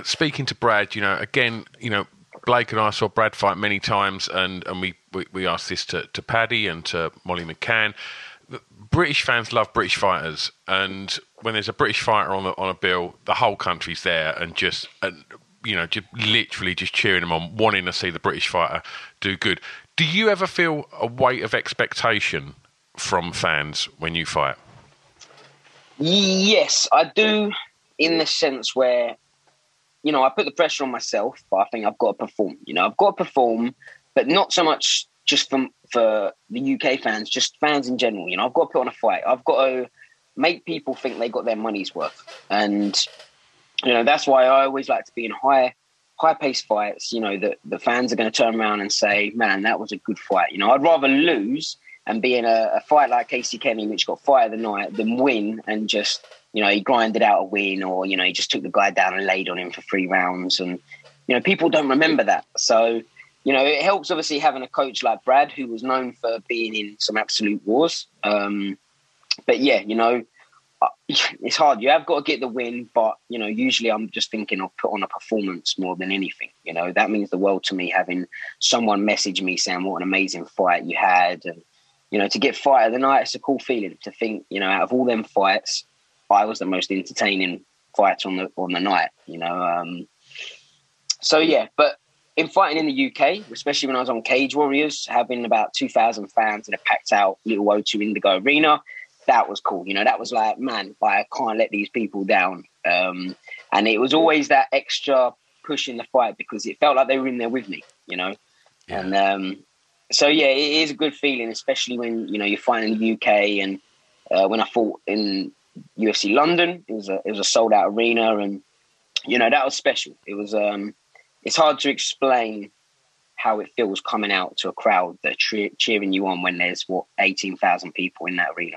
speaking to Brad, you know, again, you know, Blake and I saw Brad fight many times, and we asked this to Paddy and to Molly McCann. British fans love British fighters, and when there's a British fighter on a bill, the whole country's there and just you know, just literally just cheering them on, wanting to see the British fighter do good. Do you ever feel a weight of expectation from fans when you fight? Yes, I do, in the sense where, you know, I put the pressure on myself, but I think I've got to perform. You know, I've got to perform, but not so much just for the UK fans, just fans in general. You know, I've got to put on a fight. I've got to make people think they got their money's worth. And, you know, that's why I always like to be in high-paced fights, you know, that the fans are going to turn around and say, man, that was a good fight. You know, I'd rather lose and be in a fight like Casey Kenny, which got fired the night, than win and just, you know, he grinded out a win, or, you know, he just took the guy down and laid on him for 3 rounds. And, you know, people don't remember that. So, you know, it helps obviously having a coach like Brad, who was known for being in some absolute wars. But yeah, you know, it's hard. You have got to get the win, but, you know, usually I'm just thinking I'll put on a performance more than anything. You know, that means the world to me, having someone message me saying, what an amazing fight you had. And, you know, to get fight of the night, it's a cool feeling to think, you know, out of all them fights, I was the most entertaining fight on the night, you know. So, yeah, but in fighting in the UK, especially when I was on Cage Warriors, having about 2,000 fans in a packed-out little O2 Indigo Arena, that was cool. You know, that was like, man, I can't let these people down. And it was always that extra push in the fight because it felt like they were in there with me, you know. Yeah. And so, yeah, it is a good feeling, especially when, you know, you're fighting in the UK. And when I fought in UFC London, it was a sold-out arena. And, you know, that was special. It was... it's hard to explain how it feels coming out to a crowd that are cheering you on when there's, 18,000 people in that arena.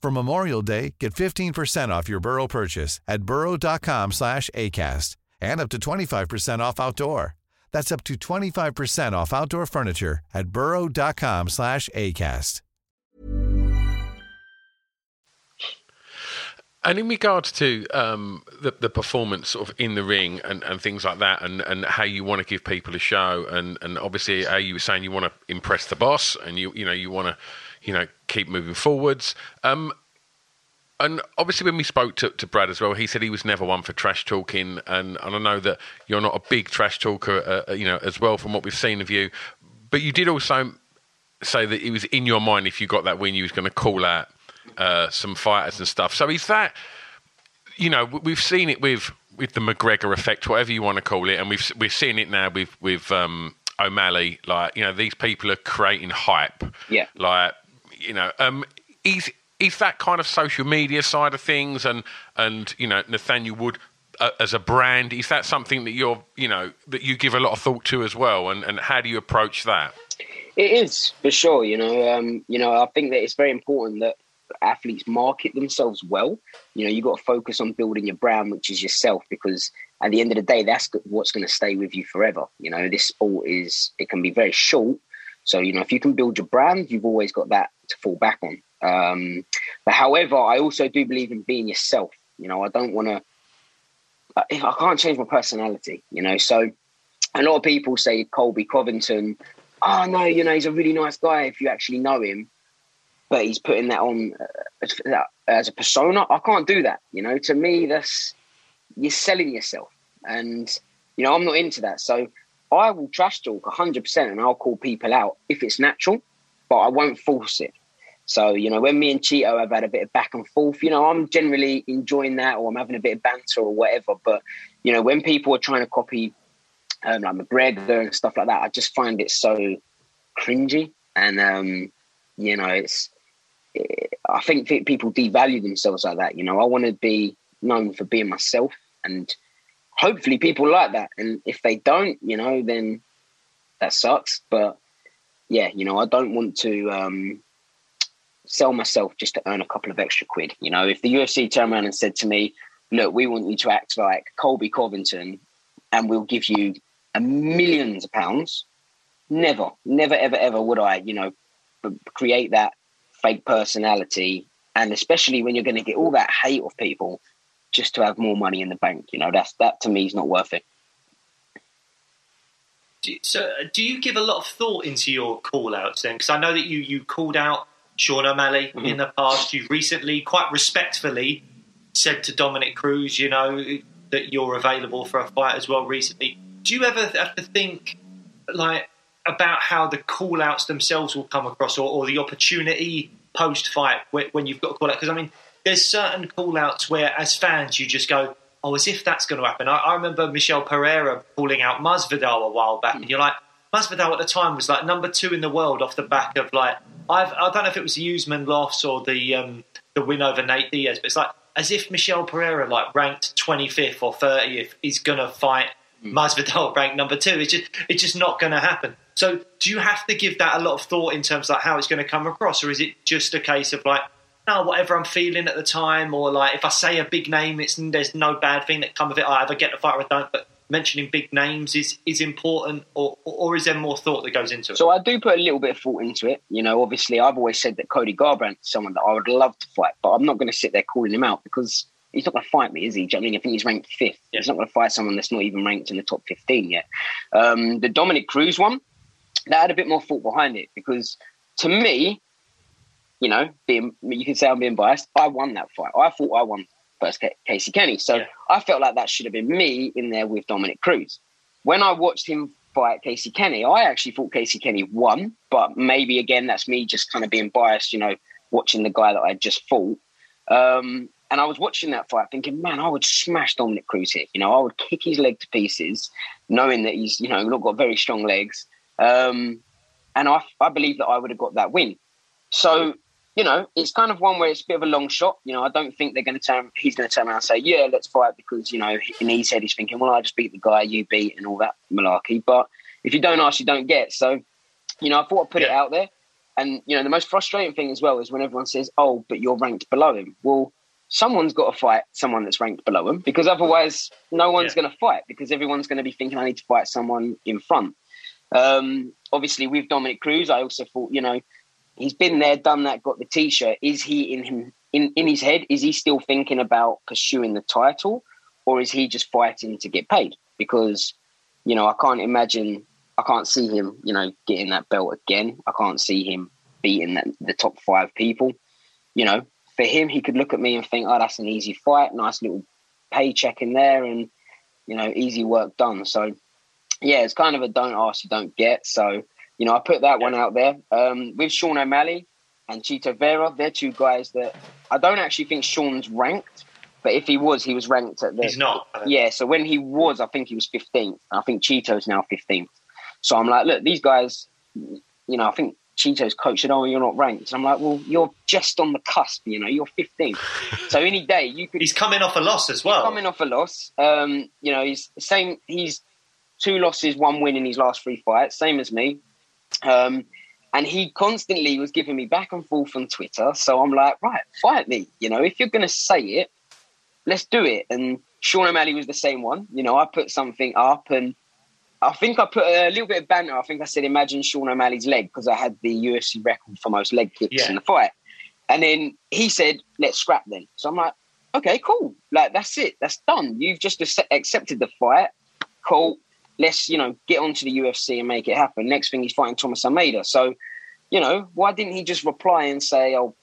For Memorial Day, get 15% off your Burrow purchase at burrow.com/ACAST and up to 25% off outdoor. That's up to 25% off outdoor furniture at burrow.com/ACAST. And in regards to the performance sort of in the ring and things like that, and how you want to give people a show, and obviously how you were saying you want to impress the boss, and you want to, you know, keep moving forwards. And obviously when we spoke to Brad as well, he said he was never one for trash talking. And I know that you're not a big trash talker, you know, as well from what we've seen of you. But you did also say that it was in your mind if you got that win, you was going to call out some fighters and stuff. So is that, you know, we've seen it with the McGregor effect, whatever you want to call it. And we're seeing it now with O'Malley. Like, you know, these people are creating hype. Yeah. Like, you know, is that kind of social media side of things, and you know, Nathaniel Wood as a brand, is that something that you're, you know, that you give a lot of thought to as well, and how do you approach that? It is, for sure. You know, I think that it's very important that athletes market themselves well. You know, you've got to focus on building your brand, which is yourself, because at the end of the day, that's what's going to stay with you forever. You know, this sport can be very short. So, you know, if you can build your brand, you've always got that to fall back on. But however, I also do believe in being yourself. You know, I don't want to, if I can't change my personality, you know. So a lot of people say Colby Covington, oh no, you know, he's a really nice guy if you actually know him, but he's putting that on as a persona. I can't do that, you know. To me, that's, you're selling yourself, and you know, I'm not into that. So I will trash talk 100%, and I'll call people out if it's natural, but I won't force it. So, you know, when me and Chito have had a bit of back and forth, you know, I'm generally enjoying that, or I'm having a bit of banter or whatever. But, you know, when people are trying to copy like McGregor and stuff like that, I just find it so cringy. And, you know, I think people devalue themselves like that. You know, I want to be known for being myself, and hopefully people like that. And if they don't, you know, then that sucks. But yeah, you know, I don't want to sell myself just to earn a couple of extra quid. You know, if the UFC turned around and said to me, look, we want you to act like Colby Covington and we'll give you millions of pounds, never, ever, ever would I, you know, create that fake personality. And especially when you're going to get all that hate of people just to have more money in the bank, you know, that to me is not worth it. So do you give a lot of thought into your call-outs then? Because I know that you called out Sean O'Malley in the past. You've recently, quite respectfully, said to Dominic Cruz, you know, that you're available for a fight as well recently. Do you ever have to think, like, about how the call-outs themselves will come across, or the opportunity post-fight when you've got a call-out? Because, I mean, there's certain call-outs where, as fans, you just go, oh, as if that's going to happen. I remember Michel Pereira calling out Masvidal a while back, and you're like, Masvidal at the time was, like, #2 in the world off the back of, like, I don't know if it was the Usman loss or the win over Nate Diaz, but it's like as if Michel Pereira, like, ranked 25th or 30th, is going to fight Masvidal ranked #2. It's just not going to happen. So do you have to give that a lot of thought in terms of like how it's going to come across, or is it just a case of like, no, whatever I'm feeling at the time, or like if I say a big name, there's no bad thing that comes of it. I either get the fight or I don't, but mentioning big names is important, or is there more thought that goes into it? So I do put a little bit of thought into it. You know, obviously I've always said that Cody Garbrandt is someone that I would love to fight, but I'm not going to sit there calling him out because he's not going to fight me, is he? I mean, I think he's ranked 5th. Yeah. He's not going to fight someone that's not even ranked in the top 15 yet. The Dominic Cruz one, that had a bit more thought behind it because to me, you know, you can say I'm being biased, I won that fight. I thought I won versus Casey Kenny. So yeah. I felt like that should have been me in there with Dominic Cruz. When I watched him fight Casey Kenny, I actually thought Casey Kenny won, but maybe, again, that's me just kind of being biased, you know, watching the guy that I just fought. And I was watching that fight thinking, man, I would smash Dominic Cruz here. You know, I would kick his leg to pieces, knowing that he's, you know, not got very strong legs. And I believe that I would have got that win. So, you know, it's kind of one where it's a bit of a long shot. You know, I don't think he's going to turn around and say, yeah, let's fight because, you know, and he said he's thinking, well, I just beat the guy you beat and all that malarkey. But if you don't ask, you don't get. So, you know, I thought I'd put it out there. And, you know, the most frustrating thing as well is when everyone says, oh, but you're ranked below him. Well, someone's got to fight someone that's ranked below him because otherwise no one's going to fight because everyone's going to be thinking I need to fight someone in front. Obviously, with Dominic Cruz, I also thought, you know, he's been there, done that, got the T-shirt. Is he in his head? Is he still thinking about pursuing the title, or is he just fighting to get paid? Because, you know, I can't see him, you know, getting that belt again. I can't see him beating the top 5 people. You know, for him, he could look at me and think, oh, that's an easy fight, nice little paycheck in there, and, you know, easy work done. So, yeah, it's kind of a don't ask, you don't get. So, you know, I put that one out there. With Sean O'Malley and Chito Vera, they're two guys that I don't actually think Sean's ranked, but if he was ranked at the... He's not. Yeah, so when he was, I think he was 15th. I think Chito's now 15th. So I'm like, look, these guys, you know, I think Chito's coach said, oh, you're not ranked. And I'm like, well, you're just on the cusp, you know, you're 15th. So any day you could... He's coming off a loss as well. He's coming off a loss. You know, he's 2 losses, 1 win in his last 3 fights, same as me. And he constantly was giving me back and forth on Twitter. So I'm like, right, fight me. You know, if you're going to say it, let's do it. And Sean O'Malley was the same one. You know, I put something up and I think I put a little bit of banter. I think I said, imagine Sean O'Malley's leg, because I had the UFC record for most leg kicks in the fight. And then he said, let's scrap then. So I'm like, okay, cool. Like, that's it. That's done. You've just accepted the fight. Cool. Let's, you know, get onto the UFC and make it happen. Next thing, he's fighting Thomas Almeida. So, you know, why didn't he just reply and say, oh,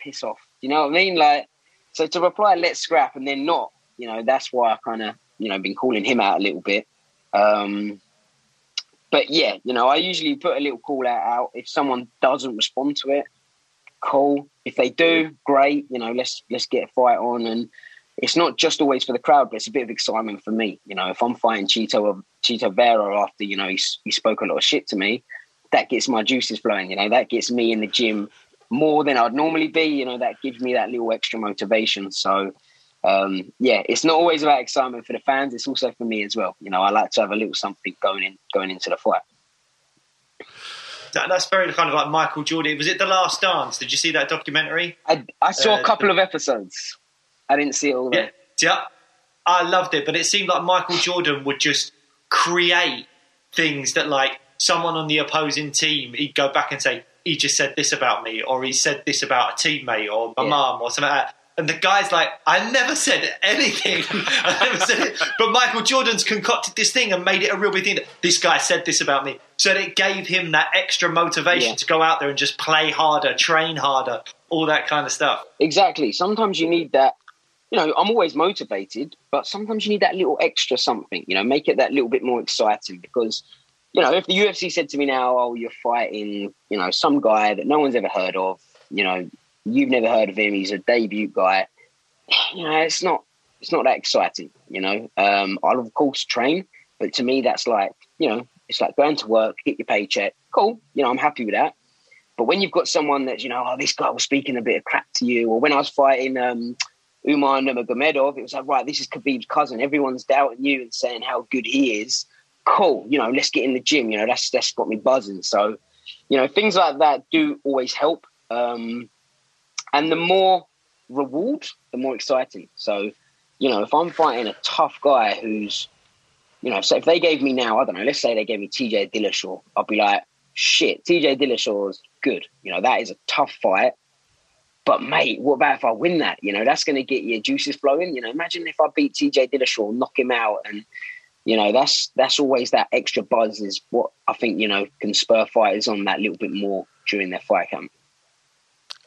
piss off? You know what I mean? Like, so to reply, let's scrap, and then not, you know, that's why I kind of, you know, been calling him out a little bit. But yeah, you know, I usually put a little call out. If someone doesn't respond to it, cool. If they do, great. You know, let's get a fight on. And it's not just always for the crowd, but it's a bit of excitement for me. You know, if I'm fighting Chito Vera after, you know, he spoke a lot of shit to me, that gets my juices flowing. You know, that gets me in the gym more than I'd normally be. You know, that gives me that little extra motivation. So, yeah, it's not always about excitement for the fans. It's also for me as well. You know, I like to have a little something going into the fight. That's very kind of like Michael Jordan. Was it The Last Dance? Did you see that documentary? I saw a couple of episodes. I didn't see it all. Yeah, I loved it. But it seemed like Michael Jordan would just create things that, like, someone on the opposing team, he'd go back and say, he just said this about me, or he said this about a teammate, or my mum, or something like that. And the guy's like, I never said anything. I never said it. But Michael Jordan's concocted this thing and made it a real big thing. That this guy said this about me. So that it gave him that extra motivation to go out there and just play harder, train harder, all that kind of stuff. Exactly. Sometimes you need that. You know, I'm always motivated, but sometimes you need that little extra something. You know, make it that little bit more exciting because, you know, if the UFC said to me now, oh, you're fighting, you know, some guy that no one's ever heard of, you know, you've never heard of him. He's a debut guy. You know, it's not that exciting, you know. I'll, of course, train. But to me, that's like, you know, it's like going to work, get your paycheck. Cool. You know, I'm happy with that. But when you've got someone that's, you know, oh, this guy was speaking a bit of crap to you. Or when I was fighting Umar Nurmagomedov, it was like, right, this is Khabib's cousin. Everyone's doubting you and saying how good he is. Cool. You know, let's get in the gym. You know, that's got me buzzing. So, you know, things like that do always help. And the more reward, the more exciting. So, you know, if I'm fighting a tough guy who's, you know, so if they gave me now, I don't know, let's say they gave me TJ Dillashaw, I'll be like, shit, TJ Dillashaw's good. You know, that is a tough fight. But, mate, what about if I win that? You know, that's going to get your juices flowing. You know, imagine if I beat TJ Dillashaw, knock him out. And, you know, that's always that extra buzz is what I think, you know, can spur fighters on that little bit more during their fight camp.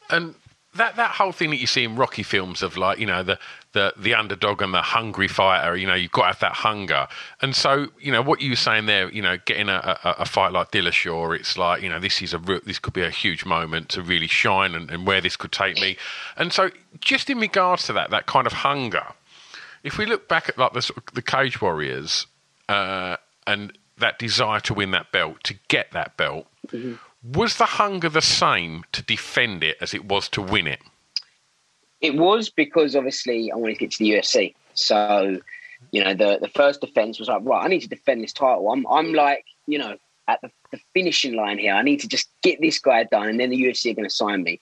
And That whole thing that you see in Rocky films of, like, you know, the underdog and the hungry fighter, you know, you've got to have that hunger. And so, you know, what you were saying there, you know, getting a fight like Dillashaw, it's like, you know, this could be a huge moment to really shine and where this could take me. And so just in regards to that kind of hunger, if we look back at, like, the Cage Warriors and that desire to win that belt, to get that belt, mm-hmm. Was the hunger the same to defend it as it was to win it? It was, because obviously I wanted to get to the UFC. So, you know, the first defense was like, right, I need to defend this title. I'm like, you know, at the finishing line here. I need to just get this guy done, and then the UFC are going to sign me.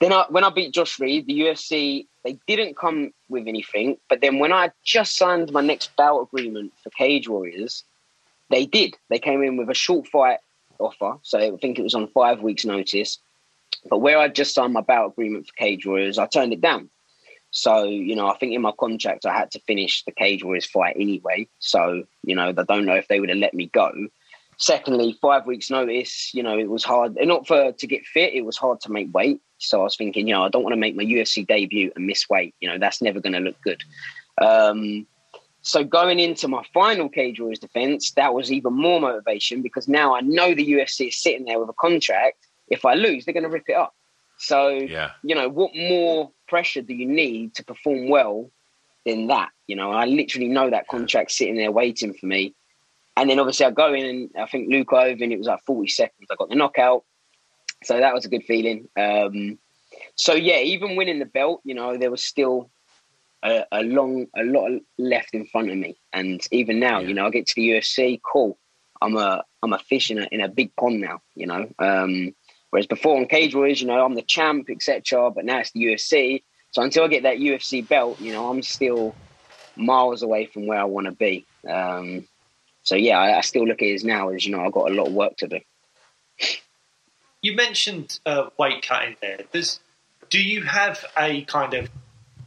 Then when I beat Josh Reed, the UFC, they didn't come with anything. But then when I just signed my next bout agreement for Cage Warriors, they did. They came in with a short fight offer, so I think it was on 5 weeks' notice. But where I just signed my bout agreement for Cage Warriors, I turned it down. So, you know, I think in my contract I had to finish the Cage Warriors fight anyway. So, you know, I don't know if they would have let me go. Secondly, 5 weeks' notice. You know, it was hard, not for to get fit. It was hard to make weight. So I was thinking, you know, I don't want to make my UFC debut and miss weight. You know, that's never going to look good. So going into my final Cage Warriors defense, that was even more motivation, because now I know the UFC is sitting there with a contract. If I lose, they're going to rip it up. So, you know, what more pressure do you need to perform well than that? You know, I literally know that contract sitting there waiting for me. And then obviously I go in, and I think Luke Oven, it was like 40 seconds. I got the knockout. So that was a good feeling. So, yeah, even winning the belt, you know, there was still a lot left in front of me. And even now, you know, I get to the UFC, cool. I'm a fish in a big pond now, you know. Whereas before on Cage Warriors, you know, I'm the champ, etc. But now it's the UFC. So until I get that UFC belt, you know, I'm still miles away from where I want to be. So yeah, I still look at it as now as, you know, I've got a lot of work to do. You mentioned weight cutting there. Do you have a kind of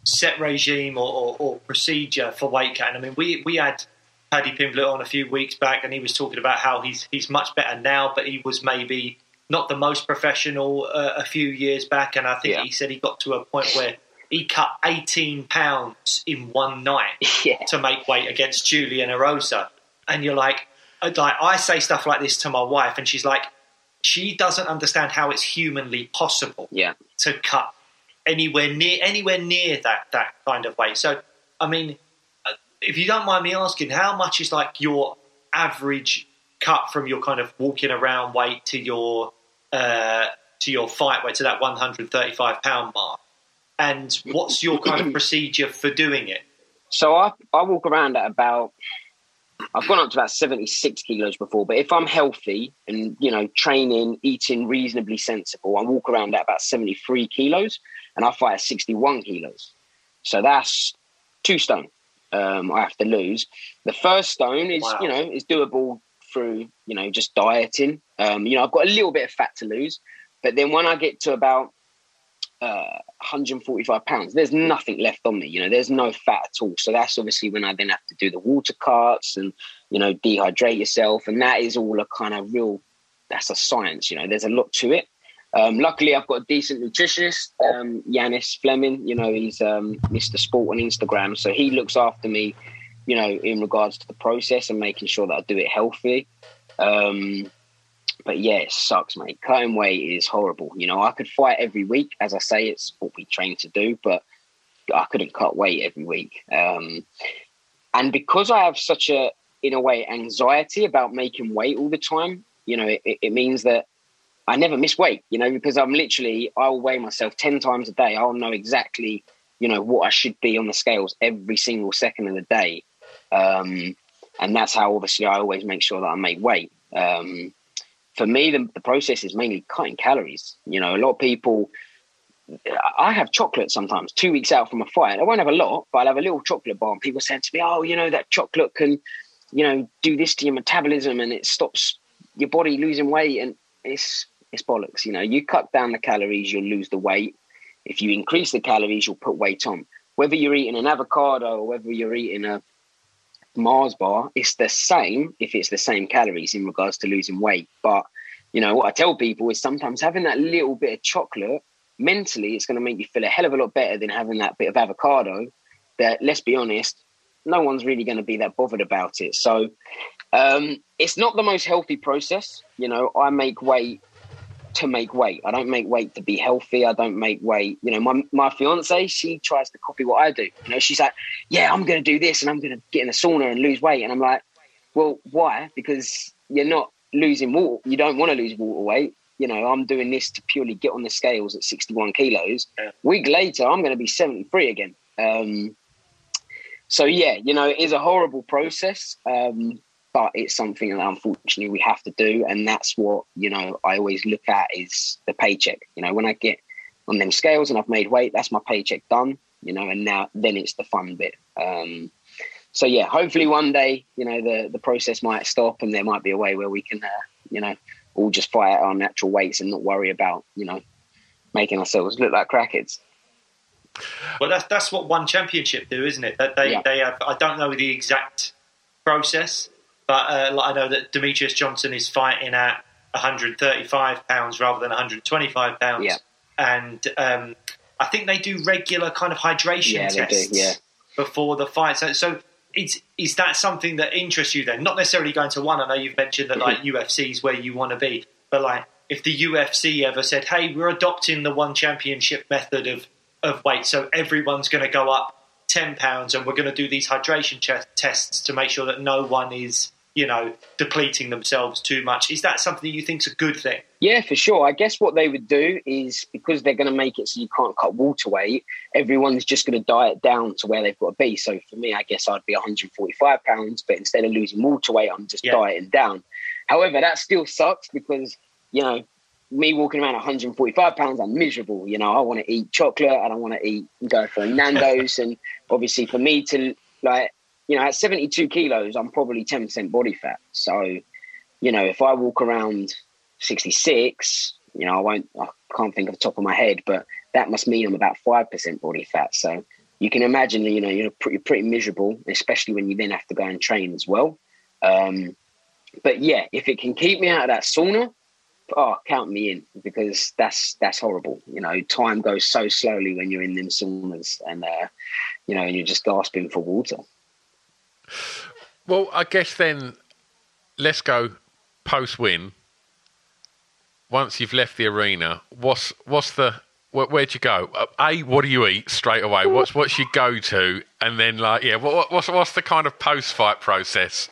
set regime or procedure for weight cutting. I mean, we had Paddy Pimblett on a few weeks back, and he was talking about how he's much better now, but he was maybe not the most professional a few years back. And I think he said he got to a point where he cut 18 pounds in one night to make weight against Julian Erosa. And you're like, I say stuff like this to my wife, and she's like, she doesn't understand how it's humanly possible to cut anywhere near that kind of weight. So, I mean, if you don't mind me asking, how much is like your average cut from your kind of walking around weight to your fight weight, to that 135 pound mark? And what's your kind of procedure for doing it? So I walk around at about, I've gone up to about 76 kilos before, but if I'm healthy and, you know, training, eating reasonably sensible, I walk around at about 73 kilos and I fight at 61 kilos. So that's 2 stone I have to lose. The first stone is, you know, is doable through, you know, just dieting. You know, I've got a little bit of fat to lose, but then when I get to about 145 pounds, there's nothing left on me, you know, there's no fat at all. So that's obviously when I then have to do the water cuts and, you know, dehydrate yourself. And that is all a kind of real, that's a science, you know, there's a lot to it. Luckily I've got a decent nutritionist, Yanis Fleming, you know, he's Mr. Sport on Instagram. So he looks after me, you know, in regards to the process and making sure that I do it healthy. But yeah, it sucks, mate. Cutting weight is horrible. You know, I could fight every week. As I say, it's what we train to do, but I couldn't cut weight every week. And because I have such a, in a way, anxiety about making weight all the time, you know, it means that I never miss weight, you know, because I'll weigh myself 10 times a day. I'll know exactly, you know, what I should be on the scales every single second of the day. And that's how, obviously, I always make sure that I make weight. For me, the process is mainly cutting calories. You know, a lot of people, I have chocolate sometimes 2 weeks out from a fight. I won't have a lot, but I'll have a little chocolate bar. And people said to me, oh, you know, that chocolate can, you know, do this to your metabolism and it stops your body losing weight. And it's bollocks. You know, you cut down the calories, you'll lose the weight. If you increase the calories, you'll put weight on. Whether you're eating an avocado or whether you're eating a Mars bar, it's the same if it's the same calories in regards to losing weight. But, you know, what I tell people is sometimes having that little bit of chocolate, mentally, it's going to make you feel a hell of a lot better than having that bit of avocado that, let's be honest, no one's really going to be that bothered about it. So it's not the most healthy process. You know, I make weight to make weight. I don't make weight to be healthy. I don't make weight. You know, my fiance, she tries to copy what I do. You know, she's like, yeah, I'm going to do this and I'm going to get in a sauna and lose weight. And I'm like, well, why? Because you're not losing water. You don't want to lose water weight. You know, I'm doing this to purely get on the scales at 61 kilos. Yeah. Week later, I'm going to be 73 again. So yeah, you know, it is a horrible process. But it's something that unfortunately we have to do. And that's what, you know, I always look at is the paycheck. You know, when I get on them scales and I've made weight, that's my paycheck done, you know, and now then it's the fun bit. So, yeah, hopefully one day, you know, the process might stop and there might be a way where we can, you know, all just fight at our natural weights and not worry about, you know, making ourselves look like crackheads. Well, that's what One Championship do, isn't it? That they have, I don't know the exact process, but I know that Demetrius Johnson is fighting at 135 pounds rather than 125 pounds. Yeah. And I think they do regular kind of hydration tests before the fight. So is that something that interests you then? Not necessarily going to one. I know you've mentioned that like UFC is where you want to be. But like if the UFC ever said, hey, we're adopting the One Championship method of weight, so everyone's going to go up 10 pounds and we're going to do these hydration tests to make sure that no one is, you know, depleting themselves too much. Is that something that you think is a good thing? Yeah, for sure. I guess what they would do is because they're going to make it so you can't cut water weight, everyone's just going to diet down to where they've got to be. So for me, I guess I'd be 145 pounds, but instead of losing water weight, I'm just dieting down. However, that still sucks because, you know, me walking around 145 pounds, I'm miserable. You know, I want to eat chocolate. I don't want to go for Nando's. And obviously for me to like, you know, at 72 kilos, I'm probably 10% body fat. So, you know, if I walk around 66, you know, I can't think off the top of my head, but that must mean I'm about 5% body fat. So you can imagine, you know, you're pretty miserable, especially when you then have to go and train as well. But yeah, if it can keep me out of that sauna, oh, count me in, because that's horrible. You know, time goes so slowly when you're in them saunas, and you know, you're just gasping for water. Well, I guess then let's go post-win. Once you've left the arena, where'd you go? A, what do you eat straight away? What's your go-to? And then, like, yeah, what's the kind of post-fight process?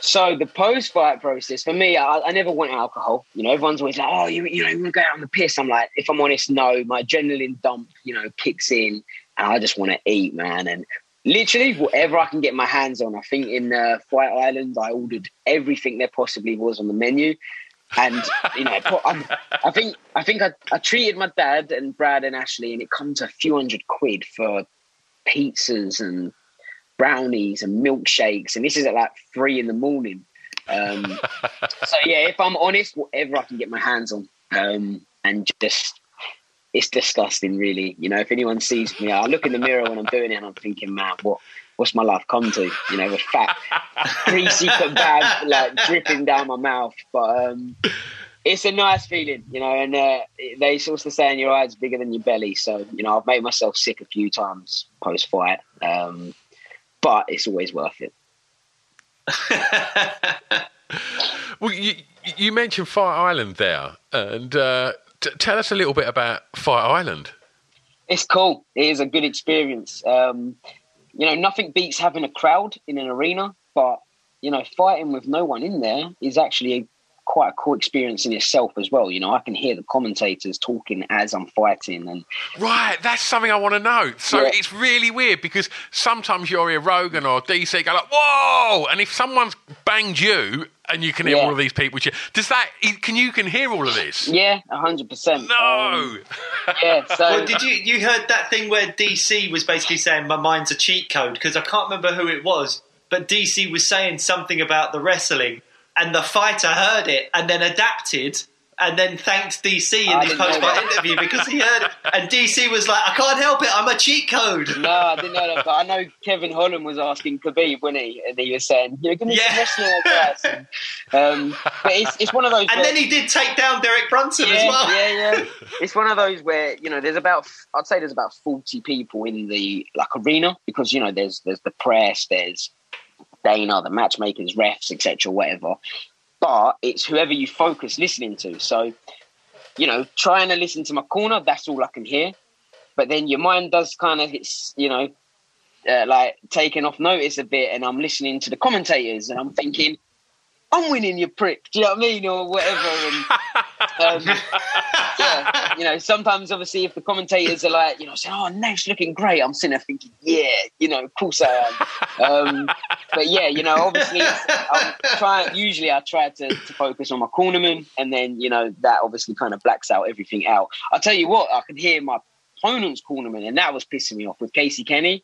So the post-fight process, for me, I never want alcohol. You know, everyone's always like, oh, you want to go out on the piss. I'm like, if I'm honest, no. My adrenaline dump, you know, kicks in, and I just want to eat, man. And literally whatever I can get my hands on. I think in Fight Island, I ordered everything there possibly was on the menu. And, you know, I think I treated my dad and Brad and Ashley, and it comes to a few £100 for pizzas and brownies and milkshakes, and this is at like 3 a.m. So yeah, if I'm honest, whatever I can get my hands on, and just, it's disgusting, really. You know, if anyone sees me, I look in the mirror when I'm doing it and I'm thinking, man, what's my life come to, you know, with fat greasy kebab like dripping down my mouth. But it's a nice feeling, you know, and they sort of say, in your eyes bigger than your belly, so you know, I've made myself sick a few times post fight. But it's always worth it. Well, you mentioned Fight Island there, and tell us a little bit about Fight Island. It's cool. It is a good experience. You know, nothing beats having a crowd in an arena, but, you know, fighting with no one in there is actually quite a cool experience in itself as well. You know, I can hear the commentators talking as I'm fighting, and right, that's something I want to know. So yeah, it's really weird, because sometimes you're a Rogan or DC go like, whoa, and if someone's banged you and you can hear, yeah, all of these people cheer, does that, can you hear all of this? Yeah, 100%. No. Yeah, so well, did you heard that thing where DC was basically saying my mind's a cheat code, because I can't remember who it was, but DC was saying something about the wrestling, and the fighter heard it and then adapted and then thanked DC in this post-fight interview because he heard it. And DC was like, I can't help it, I'm a cheat code. No, I didn't know that. But I know Kevin Holland was asking Khabib, wasn't he? And he was saying, you're going to be wrestling guys. But it's one of those... And then he did take down Derek Brunson as well. Yeah, yeah. It's one of those where, you know, there's about 40 people in the, like, arena, because, you know, there's the press, there's Dana, the matchmakers, refs, etc., whatever. But it's whoever you focus listening to. So, you know, trying to listen to my corner, that's all I can hear. But then your mind does kind of, it's, you know, like taking off notice a bit, and I'm listening to the commentators and I'm thinking, I'm winning, you prick. Do you know what I mean? Or whatever. And, yeah, you know, sometimes obviously if the commentators are like, you know, saying, oh, Nate's looking great, I'm sitting there thinking, yeah, you know, of course I am. But yeah, you know, obviously I try to focus on my cornerman, and then, you know, that obviously kind of blacks out everything out. I'll tell you what, I could hear my opponent's cornerman, and that was pissing me off with Casey Kenny,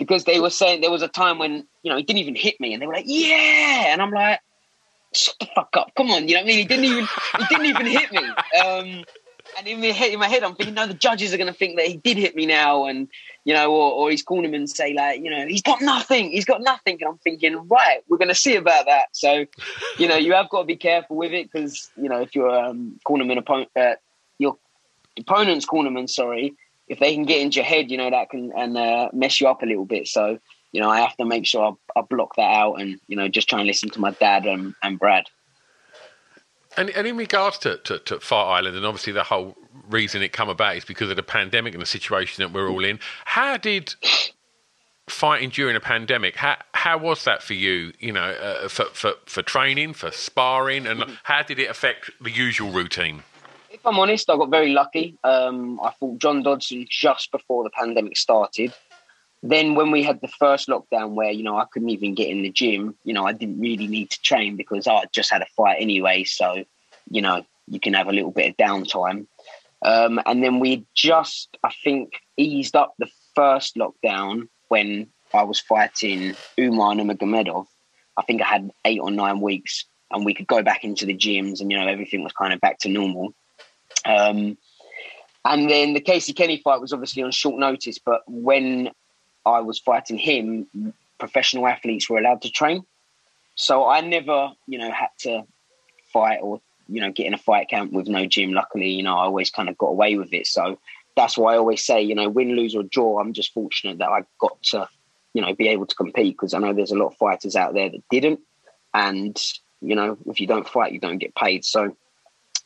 because they were saying there was a time when, you know, he didn't even hit me, and they were like, yeah, and I'm like, shut the fuck up, come on, you know what I mean? He didn't even hit me. And in my head, I'm thinking, no, the judges are going to think that he did hit me now, and, you know, or he's calling him and say, like, you know, he's got nothing. And I'm thinking, right, we're going to see about that. So, you know, you have got to be careful with it, because, you know, if your opponent's cornerman, sorry, if they can get into your head, you know, that can mess you up a little bit. So, you know, I have to make sure I block that out, and, you know, just try and listen to my dad and Brad. And in regards to Fight Island, and obviously the whole reason it come about is because of the pandemic and the situation that we're all in. How did fighting during a pandemic, how was that for you, you know, for training, for sparring, and how did it affect the usual routine? If I'm honest, I got very lucky. I fought John Dodson just before the pandemic started. Then when we had the first lockdown where, you know, I couldn't even get in the gym, you know, I didn't really need to train because I just had a fight anyway. So, you know, you can have a little bit of downtime. And then we just, I think, eased up the first lockdown when I was fighting Umar Nurmagomedov. I think I had 8 or 9 weeks and we could go back into the gyms and, you know, everything was kind of back to normal. And then the Casey Kenny fight was obviously on short notice, but when I was fighting him, professional athletes were allowed to train. So I never, had to fight or, get in a fight camp with no gym. Luckily, I always kind of got away with it. So that's why I always say, win, lose or draw, I'm just fortunate that I got to, be able to compete, because I know there's a lot of fighters out there that didn't. And, if you don't fight, you don't get paid. So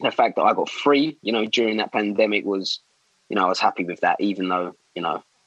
the fact that I got free, during that pandemic was, I was happy with that, even though,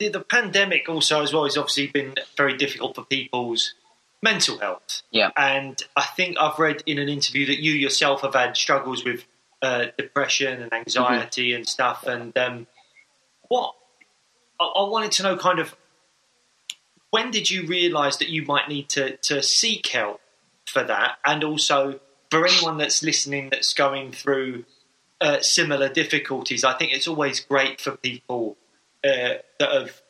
The pandemic also as well has obviously been very difficult for people's mental health. Yeah. And I think I've read in an interview that you yourself have had struggles with depression and anxiety and stuff. And I wanted to know kind of, when did you realise that you might need to seek help for that? And also for anyone that's listening that's going through similar difficulties, I think it's always great for people that have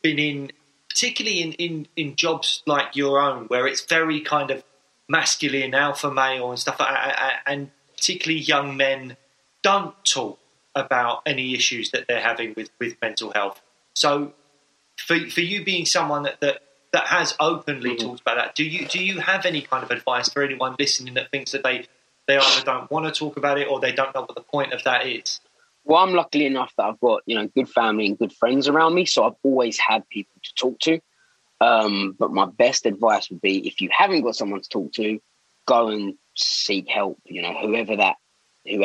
been in, particularly in jobs like your own, where it's very kind of masculine, alpha male and stuff like that, and particularly young men don't talk about any issues that they're having with mental health. So for you being someone that has openly talked about that, do you have any kind of advice for anyone listening that thinks that they either don't want to talk about it or they don't know what the point of that is? Well, I'm lucky enough that I've got, good family and good friends around me, so I've always had people to talk to. But my best advice would be, if you haven't got someone to talk to, go and seek help, whoever that is,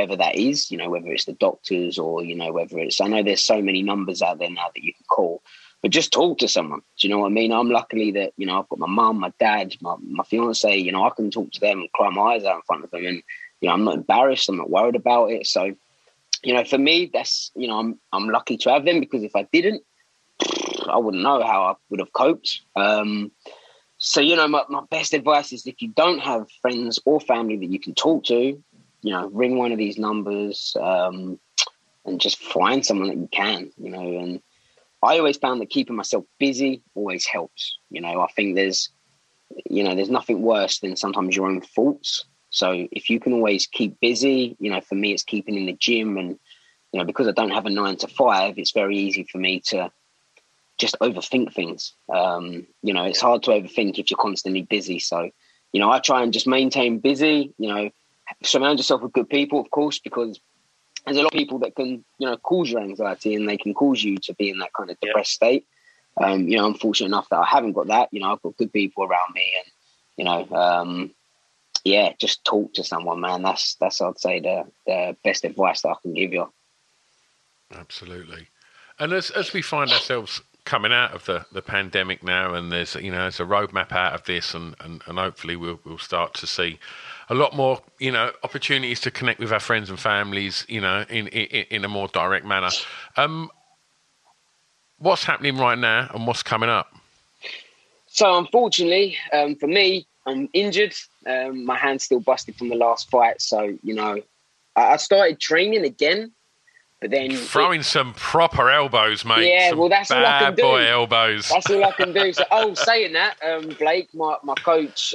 whether it's the doctors or, whether it's... I know there's so many numbers out there now that you can call, but just talk to someone. Do you know what I mean? I'm lucky that, I've got my mum, my dad, my fiancée, I can talk to them and cry my eyes out in front of them. And, I'm not embarrassed. I'm not worried about it. So, for me, that's, I'm lucky to have them, because if I didn't, I wouldn't know how I would have coped. So, my best advice is, if you don't have friends or family that you can talk to, ring one of these numbers and just find someone that you can, and I always found that keeping myself busy always helps. I think there's nothing worse than sometimes your own faults. So if you can always keep busy, for me, it's keeping in the gym. And, because I don't have a 9-to-5, it's very easy for me to just overthink things. It's hard to overthink if you're constantly busy. So, I try and just maintain busy, surround yourself with good people, of course, because there's a lot of people that can, cause your anxiety, and they can cause you to be in that kind of depressed state. I'm fortunate enough that I haven't got that. I've got good people around me, and, just talk to someone, man. That's I'd say the best advice that I can give you. Absolutely. And as we find ourselves coming out of the pandemic now, and there's, there's a roadmap out of this, and hopefully we'll start to see a lot more, opportunities to connect with our friends and families, in a more direct manner. What's happening right now and what's coming up? So unfortunately, for me, I'm injured. My hand's still busted from the last fight. So, I started training again, but then... Throwing some proper elbows, mate. Yeah, some that's all I can do. Bad boy elbows. That's all I can do. So, saying that, Blake, my coach...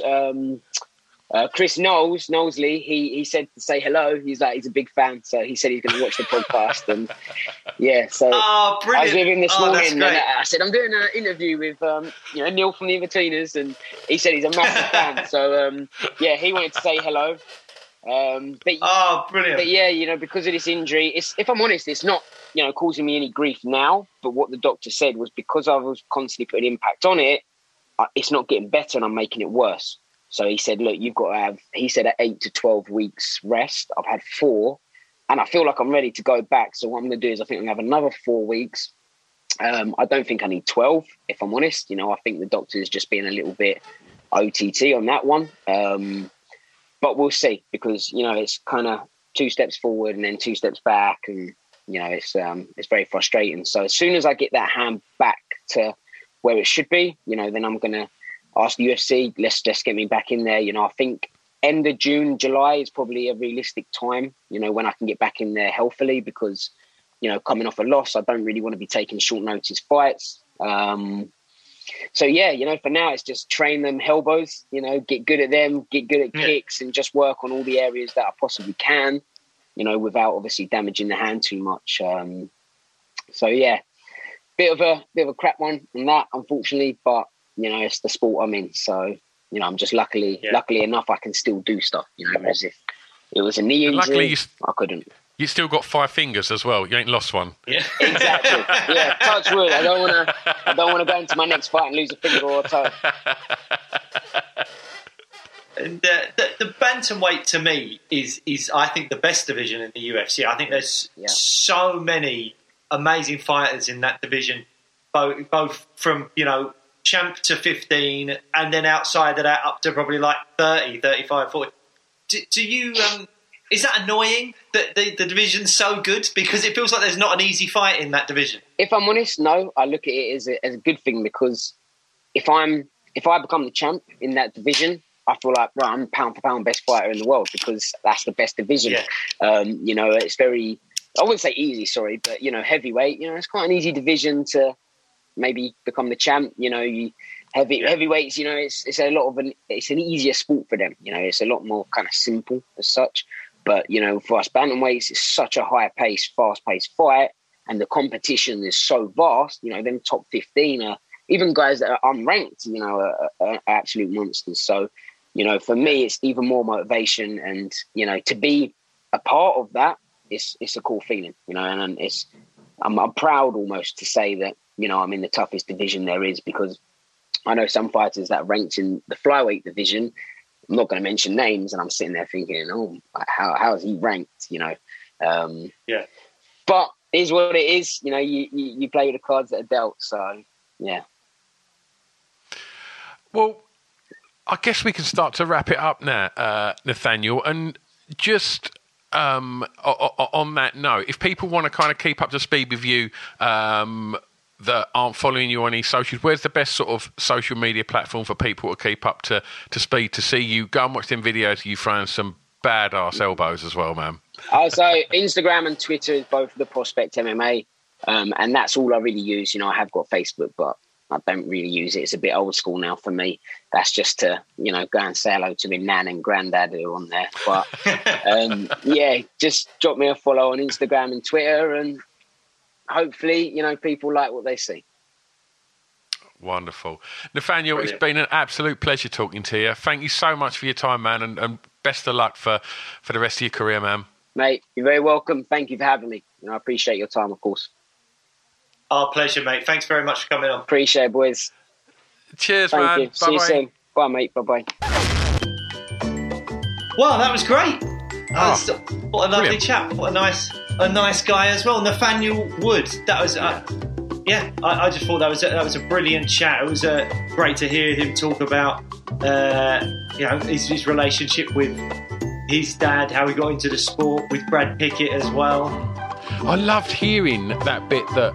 Chris Knowlesley, he said to say hello. He's like, he's a big fan, so he said he's going to watch the podcast. And yeah, so I was with him this morning, and I said I'm doing an interview with Neil from the Invertiners, and he said he's a massive fan. So yeah, he wanted to say hello. But yeah, because of this injury, it's, if I'm honest, it's not causing me any grief now. But what the doctor said was, because I was constantly putting impact on it, it's not getting better, and I'm making it worse. So he said, look, you've got to have, he said, 8 to 12 weeks rest. I've had 4 and I feel like I'm ready to go back. So what I'm going to do is I think I'm going to have another 4 weeks. I don't think I need 12, if I'm honest. I think the doctor is just being a little bit OTT on that one. But we'll see, because, it's kind of 2 steps forward and then 2 steps back. And, it's very frustrating. So as soon as I get that hand back to where it should be, then I'm going to ask the UFC, let's get me back in there. I think end of June, July is probably a realistic time, when I can get back in there healthily, because, coming off a loss, I don't really want to be taking short notice fights. So yeah, for now it's just train them elbows, get good at them, get good at kicks, and just work on all the areas that I possibly can, without obviously damaging the hand too much. So yeah, bit of a crap one on that, unfortunately, but it's the sport I'm in. So, I'm just luckily enough, I can still do stuff, as if it was a knee injury, luckily I couldn't. You still got 5 fingers as well. You ain't lost one. Yeah, exactly. Yeah, touch wood. I don't want to go into my next fight and lose a finger or a toe. The bantamweight to me is I think the best division in the UFC. I think there's so many amazing fighters in that division, both from, champ to 15, and then outside of that up to probably like 30, 35, 40. Do you, is that annoying that the division's so good? Because it feels like there's not an easy fight in that division. If I'm honest, no, I look at it as a good thing, because if I become the champ in that division, I feel like, well, I'm pound for pound best fighter in the world, because that's the best division. Yeah. It's very, I wouldn't say easy, sorry, but, heavyweight, it's quite an easy division to maybe become the champ. Heavyweights, it's a lot of it's an easier sport for them. It's a lot more kind of simple as such. But for us bantamweights, it's such a high-paced, fast-paced fight, and the competition is so vast. Them top 15 are, even guys that are unranked, are absolute monsters. So, for me, it's even more motivation, and to be a part of that, it's a cool feeling. And I'm proud almost to say that. I'm in the toughest division there is, because I know some fighters that ranked in the flyweight division. I'm not going to mention names, and I'm sitting there thinking, oh, how is he ranked? But it is what it is. You play with the cards that are dealt. So yeah. Well, I guess we can start to wrap it up now, Nathaniel, and just. On that note, if people want to kind of keep up to speed with you, that aren't following you on any socials, where's the best sort of social media platform for people to keep up to speed, to see you? Go and watch them videos. You throwing some badass elbows as well, man. So Instagram and Twitter is both The Prospect MMA, and that's all I really use. I have got Facebook, but I don't really use it. It's a bit old school now for me. That's just to, go and say hello to me nan and granddad who are on there. But just drop me a follow on Instagram and Twitter, and hopefully, people like what they see. Wonderful. Nathaniel, brilliant. It's been an absolute pleasure talking to you. Thank you so much for your time, man, and best of luck for the rest of your career, man. Mate, you're very welcome. Thank you for having me. I appreciate your time, of course. Our pleasure, mate. Thanks very much for coming on. Appreciate it, boys. Cheers, thank man. You. Bye, see you soon. Bye, mate. Bye-bye. Wow, that was great. What a lovely chap. What a nice guy as well. Nathaniel Wood. That was... I just thought that was a brilliant chat. It was great to hear him talk about his relationship with his dad, how he got into the sport, with Brad Pickett as well. I loved hearing that bit that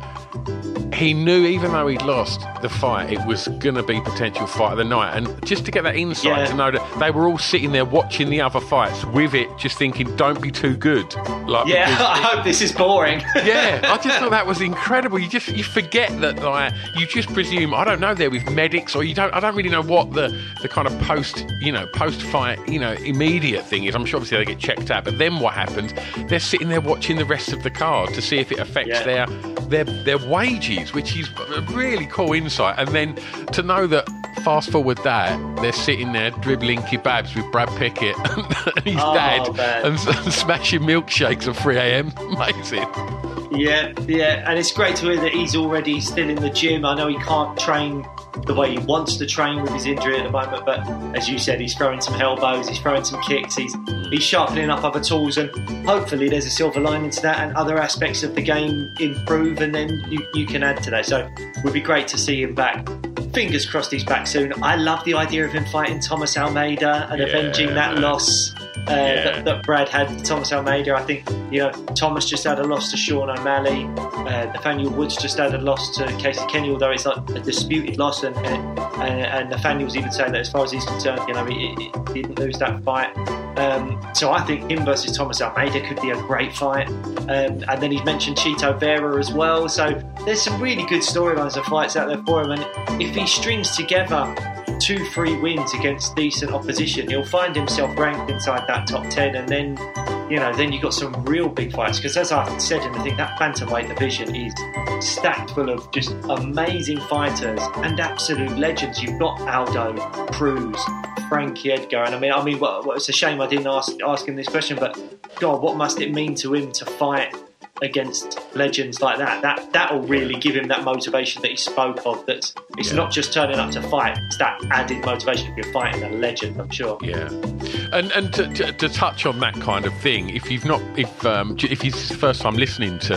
he knew, even though he'd lost the fight, it was going to be potential fight of the night. And just to get that insight, to know that they were all sitting there watching the other fights with it, just thinking, don't be too good. Like, I hope this is boring. I just thought that was incredible. You forget that, like, you just presume, I don't know, they're with medics, or I don't really know what the kind of post-fight, immediate thing is. I'm sure obviously they get checked out, but then what happens? They're sitting there watching the rest of the card to see if it affects their wages, which is a really cool insight. And then to know that, fast forward that, they're sitting there dribbling kebabs with Brad Pickett and his dad and smashing milkshakes at 3am. Amazing. Yeah. And it's great to hear that he's already still in the gym. I know he can't train the way he wants to train with his injury at the moment, but as you said, he's throwing some elbows, he's throwing some kicks, he's sharpening up other tools, and hopefully there's a silver lining to that and other aspects of the game improve, and then you can add to that. So it would be great to see him back. Fingers crossed he's back soon. I love the idea of him fighting Thomas Almeida and avenging that loss that Brad had to Thomas Almeida. I think, Thomas just had a loss to Sean O'Malley. Nathaniel Woods just had a loss to Casey Kenny, although it's like a disputed loss, and Nathaniel's even saying that as far as he's concerned, he didn't lose that fight. So I think him versus Thomas Almeida could be a great fight. And then he's mentioned Chito Vera as well. So there's some really good storylines and fights out there for him. And if he strings together 2-3 wins against decent opposition, he'll find himself ranked inside that top 10. And then, then you've got some real big fights. Because as I said, and I think that bantamweight division is stacked full of just amazing fighters and absolute legends. You've got Aldo, Cruz, Frankie Edgar, and I mean, well, it's a shame I didn't ask him this question, but God, what must it mean to him to fight against legends like that? That'll really give him that motivation that he spoke of. It's not just turning up to fight; it's that added motivation if you're fighting a legend. I'm sure. Yeah, and to touch on that kind of thing, if it's the first time listening to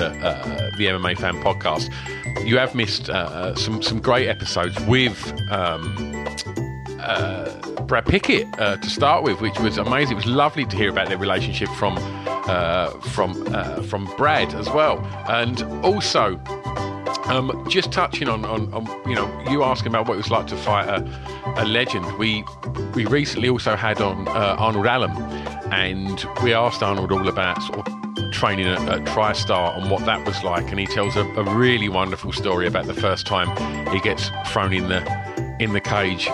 the MMA Fan Podcast, you have missed some great episodes with. Brad Pickett to start with, which was amazing. It was lovely to hear about their relationship from Brad as well, and also just touching on you asking about what it was like to fight a legend. We recently also had on Arnold Allen, and we asked Arnold all about sort of training at TriStar and what that was like, and he tells a really wonderful story about the first time he gets thrown in the cage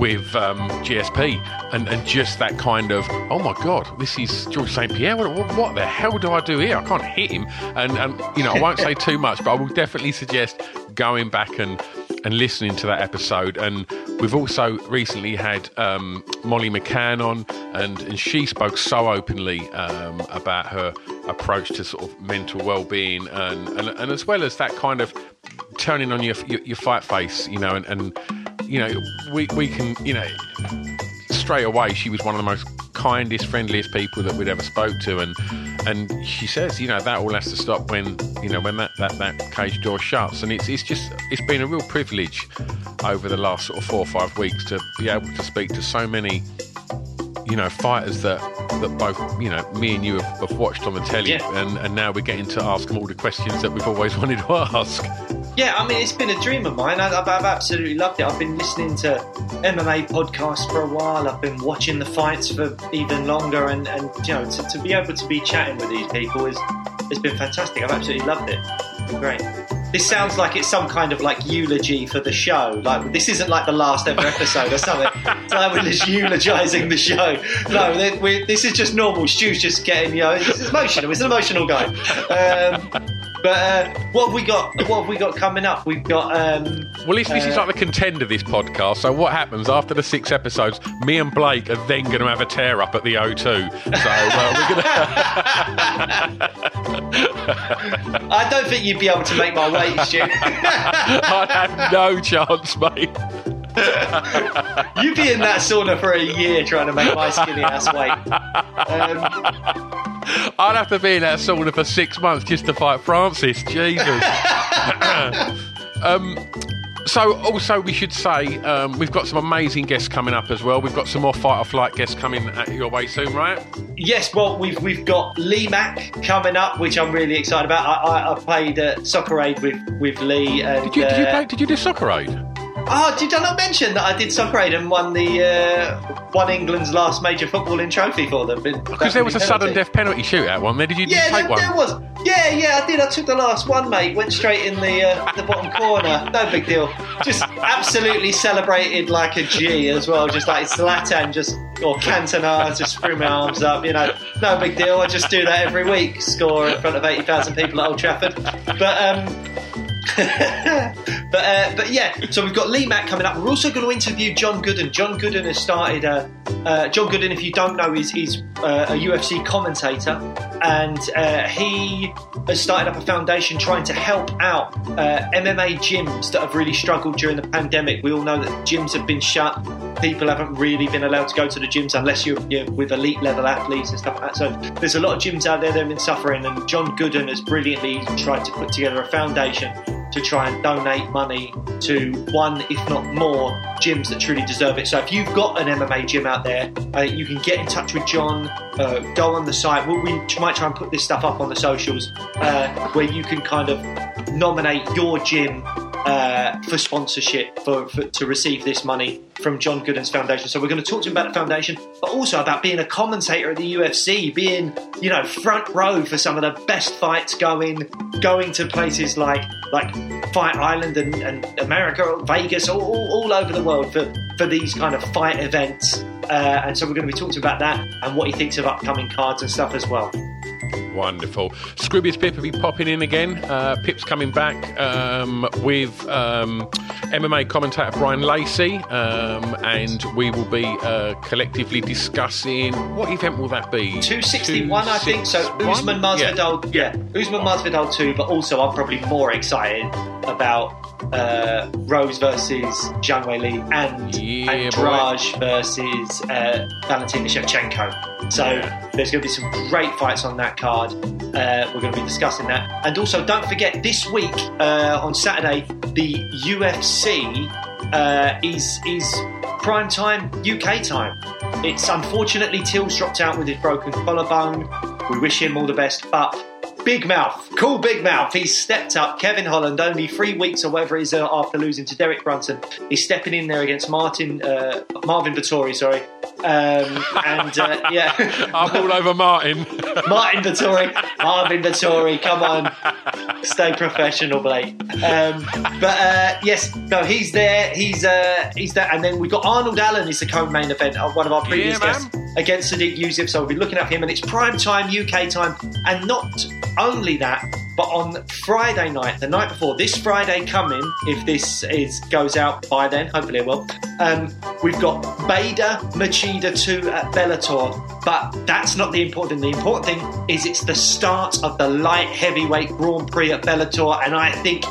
with GSP and just that kind of, oh my God, this is George St. Pierre, what the hell do I do here? I can't hit him. And I won't say too much, but I will definitely suggest going back and listening to that episode. And we've also recently had Molly McCann on, and she spoke so openly about her approach to sort of mental well-being and as well as that kind of turning on your fight face, we can, straight away she was one of the most kindest, friendliest people that we'd ever spoke to, and she says, that all has to stop when that cage door shuts, and it's been a real privilege over the last sort of 4 or 5 weeks to be able to speak to so many fighters that both me and you have watched on the telly, and now we're getting to ask them all the questions that we've always wanted to ask. Yeah, I mean, it's been a dream of mine. I've absolutely loved it. I've been listening to MMA podcasts for a while. I've been watching the fights for even longer, and to be able to be chatting with these people has been fantastic. I've absolutely loved it. It's been great. This sounds like it's some kind of eulogy for the show. Like, this isn't like the last ever episode or something. It's like we're just eulogising the show. No, this is just normal. Stu's just getting, it's emotional. It's an emotional guy. But what have we got? What have we got coming up? We've got. Well, this is like the contender of this podcast. So what happens after the 6 episodes? Me and Blake are then going to have a tear up at the O2. So we're going to. I don't think you'd be able to make my way. I'd have no chance, mate. You'd be in that sauna for a year trying to make my skinny ass weight. I'd have to be in that sauna for 6 months just to fight Francis. Jesus. So also we should say we've got some amazing guests coming up as well. We've got some more Fight or Flight guests coming your way soon, right? Yes, well, we've got Lee Mack coming up, which I'm really excited about. I played Soccer Aid with Lee. And, did you do Soccer Aid? Oh, did I not mention that I did Soccer Aid and won England's last major footballing trophy for them? Because there was a sudden death penalty shootout one there. Did you take one? Yeah, there was. Yeah, I did. I took the last one, mate. Went straight in the bottom corner. No big deal. Just absolutely celebrated like a G as well. Just like Zlatan, or Cantona, just threw my arms up. You know, no big deal. I just do that every week. Score in front of 80,000 people at Old Trafford. But yeah, so we've got Lee Mack coming up. We're also going to interview John Gooden. John Gooden, if you don't know, is a UFC commentator, and he has started up a foundation trying to help out MMA gyms that have really struggled during the pandemic. We all know that gyms have been shut. People haven't really been allowed to go to the gyms unless you're with elite level athletes and stuff like that. So there's a lot of gyms out there that have been suffering, and John Gooden has brilliantly tried to put together a foundation to try and donate money to one, if not more, gyms that truly deserve it. So if you've got an MMA gym out there, you can get in touch with John, go on the site. We might try and put this stuff up on the socials where you can kind of nominate your gym for sponsorship to receive this money from John Gooden's foundation. So we're going to talk to him about the foundation, but also about being a commentator at the UFC, being front row for some of the best fights, going to places like Fight Island and America, Vegas, all over the world for these kind of fight events. And so we're going to be talking about that and what he thinks of upcoming cards and stuff as well. Wonderful. Scroobius Pip will be popping in again. Pip's coming back with MMA commentator Brian Lacey, and we will be collectively discussing what event will that be? 261, I think. So Usman Masvidal, Usman Masvidal 2, but also I'm probably more excited about Rose versus Zhang Wei Li and Draj versus Valentina Shevchenko. So there's going to be some great fights on that card. We're going to be discussing that. And also, don't forget, this week on Saturday, the UFC is prime time UK time. It's unfortunately Till's dropped out with his broken collarbone. We wish him all the best, but Big Mouth, cool Big Mouth, he's stepped up. Kevin Holland, only 3 weeks or whatever it is after losing to Derek Brunson, he's stepping in there against Marvin Vettori, sorry. Yeah. I'm all over Marvin Vettori, come on. Stay professional, Blake. He's there. He's there. And then we've got Arnold Allen is the co-main event of one of our previous guests against Sadiq Youssef. So we'll be looking at him, and it's prime time, UK time. And not only that, but on Friday night, the night before, this Friday coming, if this goes out by then, hopefully it will, we've got Bader Machida 2 at Bellator, but that's not the important thing. The important thing is it's the start of the light heavyweight Grand Prix at Bellator, and I think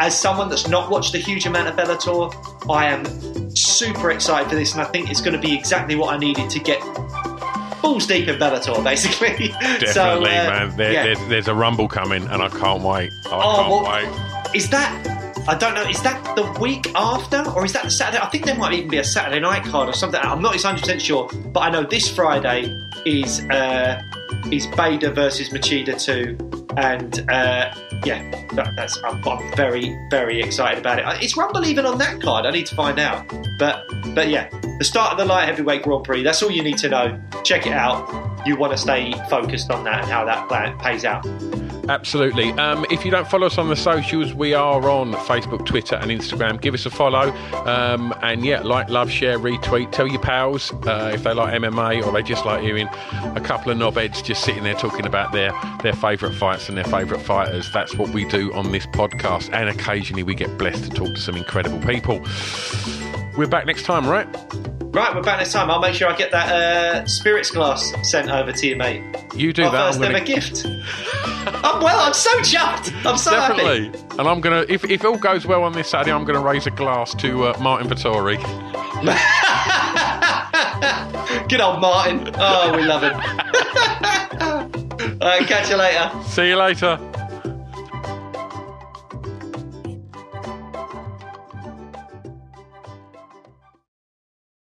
as someone that's not watched a huge amount of Bellator, I am super excited for this, and I think it's going to be exactly what I needed to get balls deep in Bellator, basically. Definitely, man. There's a rumble coming, and I can't wait. I can't wait. Is that, I don't know, is that the week after, or is that the Saturday? I think there might even be a Saturday night card or something. I'm not 100% sure, but I know this Friday is Bader versus Machida 2, and I'm very, very excited about it. It's Rumble even on that card. I need to find out. But yeah, the start of the light heavyweight Grand Prix. That's all you need to know. Check it out. You want to stay focused on that and how that plan pays out. Absolutely. If you don't follow us on the socials, we are on Facebook, Twitter and Instagram. Give us a follow, and like, love, share, retweet. Tell your pals if they like MMA or they just like hearing a couple of knobheads just sitting there talking about their favourite fights and their favourite fighters. That's what we do on this podcast, and occasionally we get blessed to talk to some incredible people. We're back next time, right? Right, we're back next time. I'll make sure I get that spirits glass sent over to you, mate. You do that. First ever gift. I'm so chuffed. I'm so definitely happy. And I'm gonna, if all goes well on this Saturday, I'm gonna raise a glass to Martin Vettori. Good old Martin. Oh, we love him. All right, catch you later. See you later.